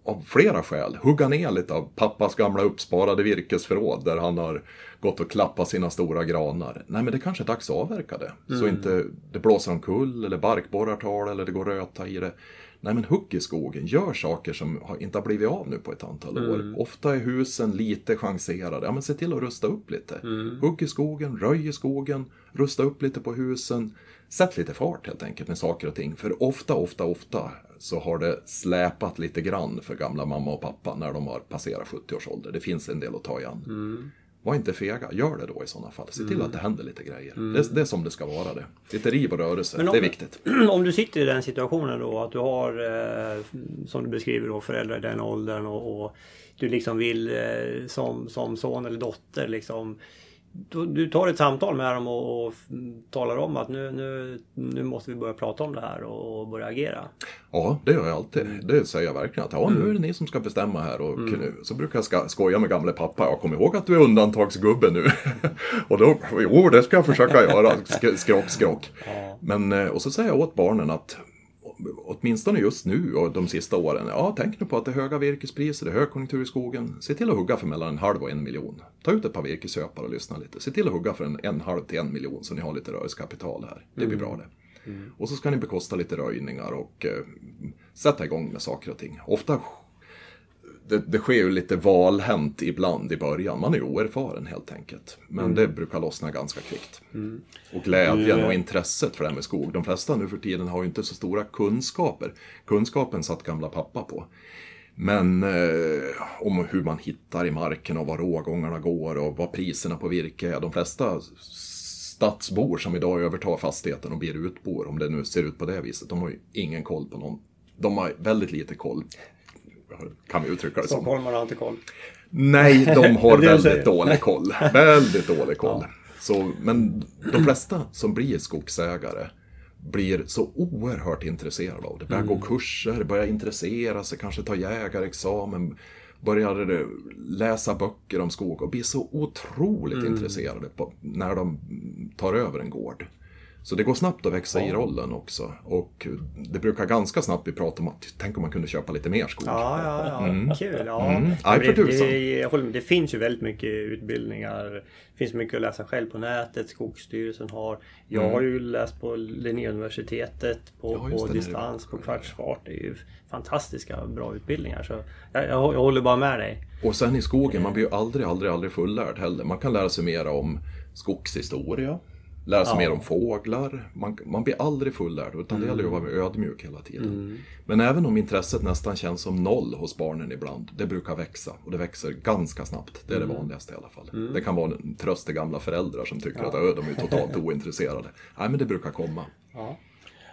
av flera skäl hugga ner lite av pappas gamla uppsparade virkesförråd där han har gått och klappat sina stora granar. Nej, men det kanske är dags att avverka det. Så inte det blåser omkull eller barkborrar tar eller det går röta i det. Nej, men hugg i skogen. Gör saker som inte har blivit av nu på ett antal år. Ofta är husen lite chanserade. Ja, men se till att rusta upp lite. Hugg i skogen, röj i skogen, rusta upp lite på husen. Sätt lite fart helt enkelt med saker och ting. För ofta så har det släpat lite grann för gamla mamma och pappa när de har passerat 70 års ålder. Det finns en del att ta igen. Var inte fega, gör det då i sådana fall. Se till att det händer lite grejer. Det är som det ska vara det. Lite riv och rörelse, det är viktigt. Om du sitter i den situationen då, att du har, som du beskriver då, föräldrar i den åldern och du liksom vill som son eller dotter liksom du tar ett samtal med dem och talar om att nu måste vi börja prata om det här och börja agera. Ja, det gör jag alltid. Det säger jag verkligen. Att nu är det ni som ska bestämma här. Och så brukar jag skoja med gamla pappa. Jag kommer ihåg att du är undantagsgubbe nu. Och då, jo, det ska jag försöka göra. Skrock. Ja. Men, och så säger jag åt barnen att åtminstone just nu och de sista åren, tänk nu på att det är höga virkespriser, det är högkonjunktur i skogen. Se till att hugga för mellan 1,5 och 1 miljon. Ta ut ett par virkesköpare och lyssna lite. Se till att hugga för 1,5 till 1 miljon så ni har lite rörelsekapital här. Det blir bra det. Mm. Och så ska ni bekosta lite röjningar och sätta igång med saker och ting. Ofta, det sker ju lite valhänt ibland i början. Man är ju oerfaren helt enkelt. Men det brukar lossna ganska kvickt. Mm. Och glädjen och intresset för det här med skog. De flesta nu för tiden har ju inte så stora kunskaper. Kunskapen satt gamla pappa på. Men om hur man hittar i marken och var rågångarna går och vad priserna på virke är. De flesta stadsbor som idag övertar fastigheten och blir utbor, om det nu ser ut på det viset, de har ju ingen koll på någon. De har väldigt lite koll. Kan vi uttrycka det som. Stockholmarna har inte koll. Nej, de har väldigt dålig koll. Väldigt dålig koll. Ja. Så, men de flesta som blir skogsägare blir så oerhört intresserade av det. Börjar gå kurser, börjar intressera sig, kanske ta jägarexamen, börjar läsa böcker om skog och blir så otroligt intresserade på, när de tar över en gård. Så det går snabbt att växa i rollen också. Och det brukar ganska snabbt vi prata om att tänk om man kunde köpa lite mer skog. Ja. Kul. Ja. Det finns ju väldigt mycket utbildningar. Det finns mycket att läsa själv på nätet. Skogsstyrelsen har. Jag har ju läst på Linnéuniversitetet på distans, på kvartsfart. Det är ju fantastiska bra utbildningar. Så jag håller bara med dig. Och sen i skogen, man blir ju aldrig fullärd heller. Man kan lära sig mer om skogshistoria. Lära sig mer om fåglar. Man blir aldrig fullärd, utan det gäller ju att vara ödmjuk hela tiden. Men även om intresset nästan känns som noll hos barnen ibland, det brukar växa. Och det växer ganska snabbt. Det är det vanligaste i alla fall. Det kan vara en tröst till gamla föräldrar som tycker att de är totalt ointresserade. Nej, men det brukar komma. Ja.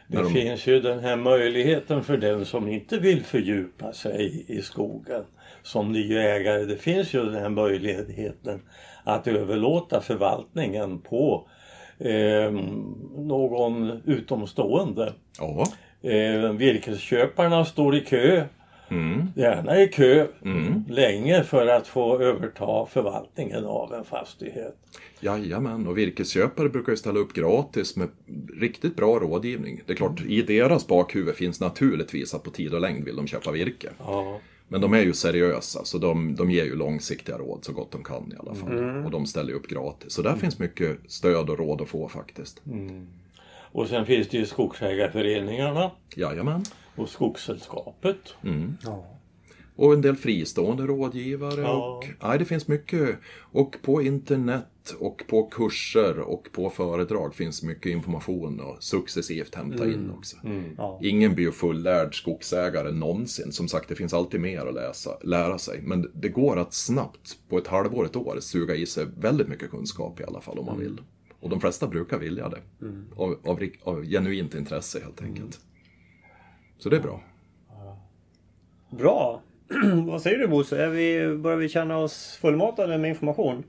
Det finns ju den här möjligheten för den som inte vill fördjupa sig i skogen. Som ny ägare, det finns ju den här möjligheten att överlåta förvaltningen på någon utomstående. Virkesköparna står i kö, gärna i kö länge för att få överta förvaltningen av en fastighet. Jajamän, och virkesköpare brukar ju ställa upp gratis med riktigt bra rådgivning. Det är klart, i deras bakhuvud finns naturligtvis att på tid och längd vill de köpa virke. Men de är ju seriösa, så de ger ju långsiktiga råd så gott de kan i alla fall. Och de ställer upp gratis. Så där finns mycket stöd och råd att få faktiskt. Och sen finns det ju skogsägarföreningarna. Jajamän. Och Skogssällskapet. Och en del fristående rådgivare. Det finns mycket. Och på internet och på kurser och på föredrag finns mycket information och successivt hämta in också. Ingen blir ju fullärd skogsägare någonsin. Som sagt, det finns alltid mer att lära sig. Men det går att snabbt på ett halvår, ett år suga i sig väldigt mycket kunskap i alla fall om man vill. Och de flesta brukar vilja det. Av genuint intresse helt enkelt. Så det är bra. Bra. Vad säger du, Bosse? Börjar vi känna oss fullmatade med information?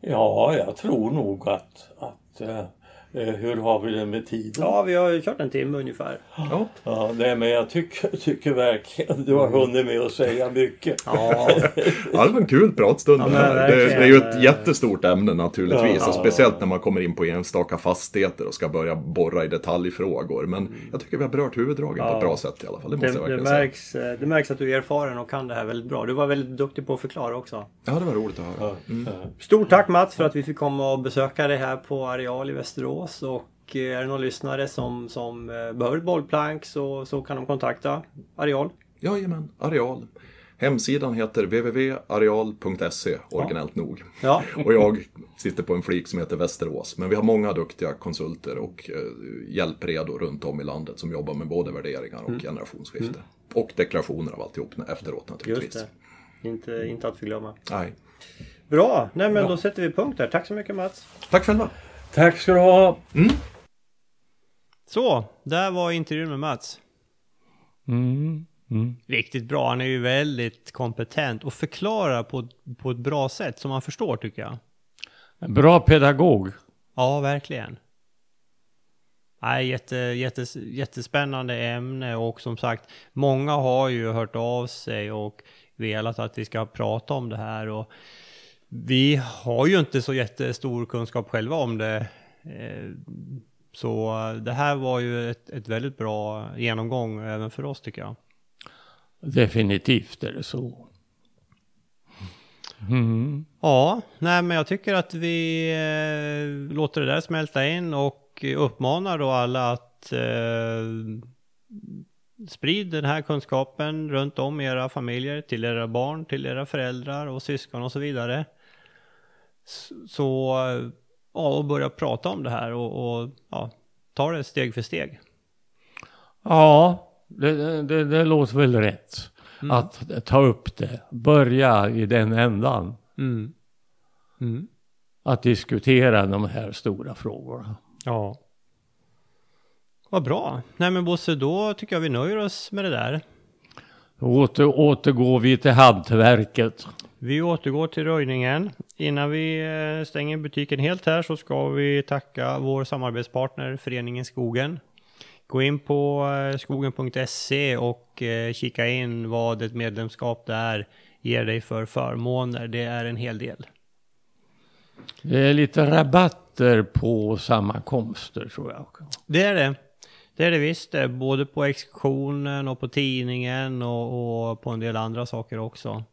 Ja, jag tror nog att hur har vi det med tiden? Ja, vi har kört en timme ungefär. Ja, nej, men jag tycker verkligen du har hunnit med att säga mycket. Ja, det var en kul pratstund. Det är ju ett jättestort ämne naturligtvis. Och speciellt när man kommer in på enstaka fastigheter och ska börja borra i detaljfrågor. Men jag tycker vi har berört huvuddragen på ett bra sätt i alla fall. Det märks att du är erfaren och kan det här väldigt bra. Du var väldigt duktig på att förklara också. Ja, det var roligt att höra. Stort tack, Mats, för att vi fick komma och besöka dig här på Areal i Västerås. Och är det någon lyssnare som behöver bollplank så kan de kontakta Areal. Jajamän, Areal. Hemsidan heter www.areal.se, originellt nog. Ja. Och jag sitter på en flik som heter Västerås. Men vi har många duktiga konsulter och hjälpredor runt om i landet som jobbar med både värderingar och generationsskifte. Och deklarationer av alltihop efteråt naturligtvis. Just det, inte att förglömma. Nej. Bra, då sätter vi punkt där. Tack så mycket, Mats. Tack själva. Tack ska du ha. Så, där var intervjun med Mats. Riktigt bra, han är ju väldigt kompetent och förklarar på ett bra sätt som man förstår, tycker jag. Bra pedagog. Ja, verkligen. Nej, jättespännande ämne, och som sagt, många har ju hört av sig och velat att vi ska prata om det här, och vi har ju inte så jättestor kunskap själva om det. Så det här var ju ett väldigt bra genomgång även för oss, tycker jag. Definitivt är det så. Mm. Ja, nej, men jag tycker att vi låter det där smälta in och uppmanar då alla att sprid den här kunskapen runt om era familjer, till era barn, till era föräldrar och syskon och så vidare. Så ja, och börja prata om det här och ja, ta det steg för steg. Ja, det låter väl rätt. Mm. Att ta upp det. Börja i den ändan. Mm. Mm. Att diskutera de här stora frågorna. Ja. Vad bra. Nej, men Bosse, då tycker jag vi nöjer oss med det där. Återgår vi till hantverket. Vi återgår till röjningen. Innan vi stänger butiken helt här så ska vi tacka vår samarbetspartner Föreningen Skogen. Gå in på skogen.se och kika in vad ett medlemskap där ger dig för förmåner. Det är en hel del. Det är lite rabatter på sammankomster, tror jag. Det är det. Det är det visst. Både på exkursionen och på tidningen och på en del andra saker också.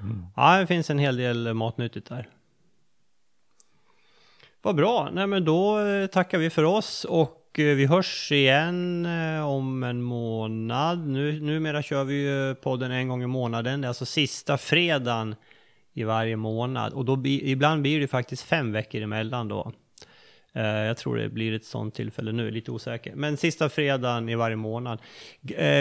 Mm. Ja, det finns en hel del matnyttigt där. Vad bra. Nej, men då tackar vi för oss och vi hörs igen om en månad. Numera kör vi ju podden en gång i månaden. Det är alltså sista fredagen i varje månad. Och då ibland blir det faktiskt 5 veckor emellan då. Jag tror det blir ett sånt tillfälle nu, lite osäker. Men sista fredagen i varje månad.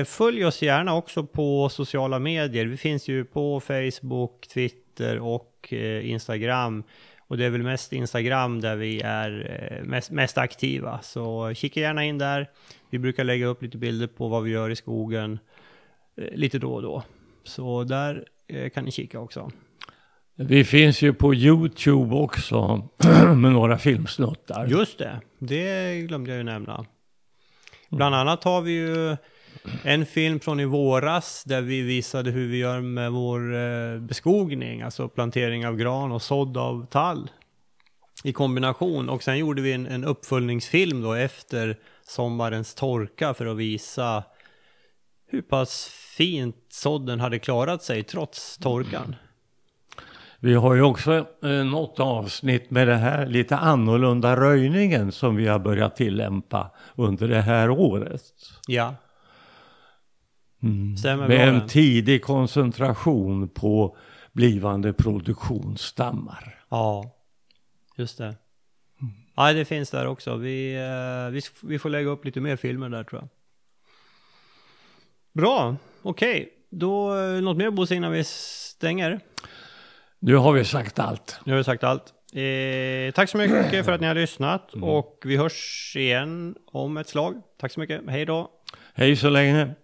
Följ oss gärna också på sociala medier. Vi finns ju på Facebook, Twitter och Instagram. Och det är väl mest Instagram där vi är mest aktiva. Så kika gärna in där. Vi brukar lägga upp lite bilder på vad vi gör i skogen lite då och då. Så där kan ni kika också. Vi finns ju på YouTube också med några filmsnuttar. Just det, det glömde jag ju nämna. Bland annat har vi ju en film från i våras där vi visade hur vi gör med vår beskogning. Alltså plantering av gran och sådd av tall i kombination. Och sen gjorde vi en uppföljningsfilm då efter sommarens torka för att visa hur pass fint sådden hade klarat sig trots torkan. Vi har ju också något avsnitt med det här lite annorlunda röjningen som vi har börjat tillämpa under det här året. Ja. Mm. Med en tidig koncentration på blivande produktionsstammar. Ja, just det. Ja, det finns där också. Vi får lägga upp lite mer filmer där, tror jag. Bra, okej. Då något mer, Bosse, innan vi stänger? Nu har vi sagt allt. Nu har vi sagt allt. Tack så mycket för att ni har lyssnat. Och vi hörs igen om ett slag. Tack så mycket. Hej då. Hej så länge.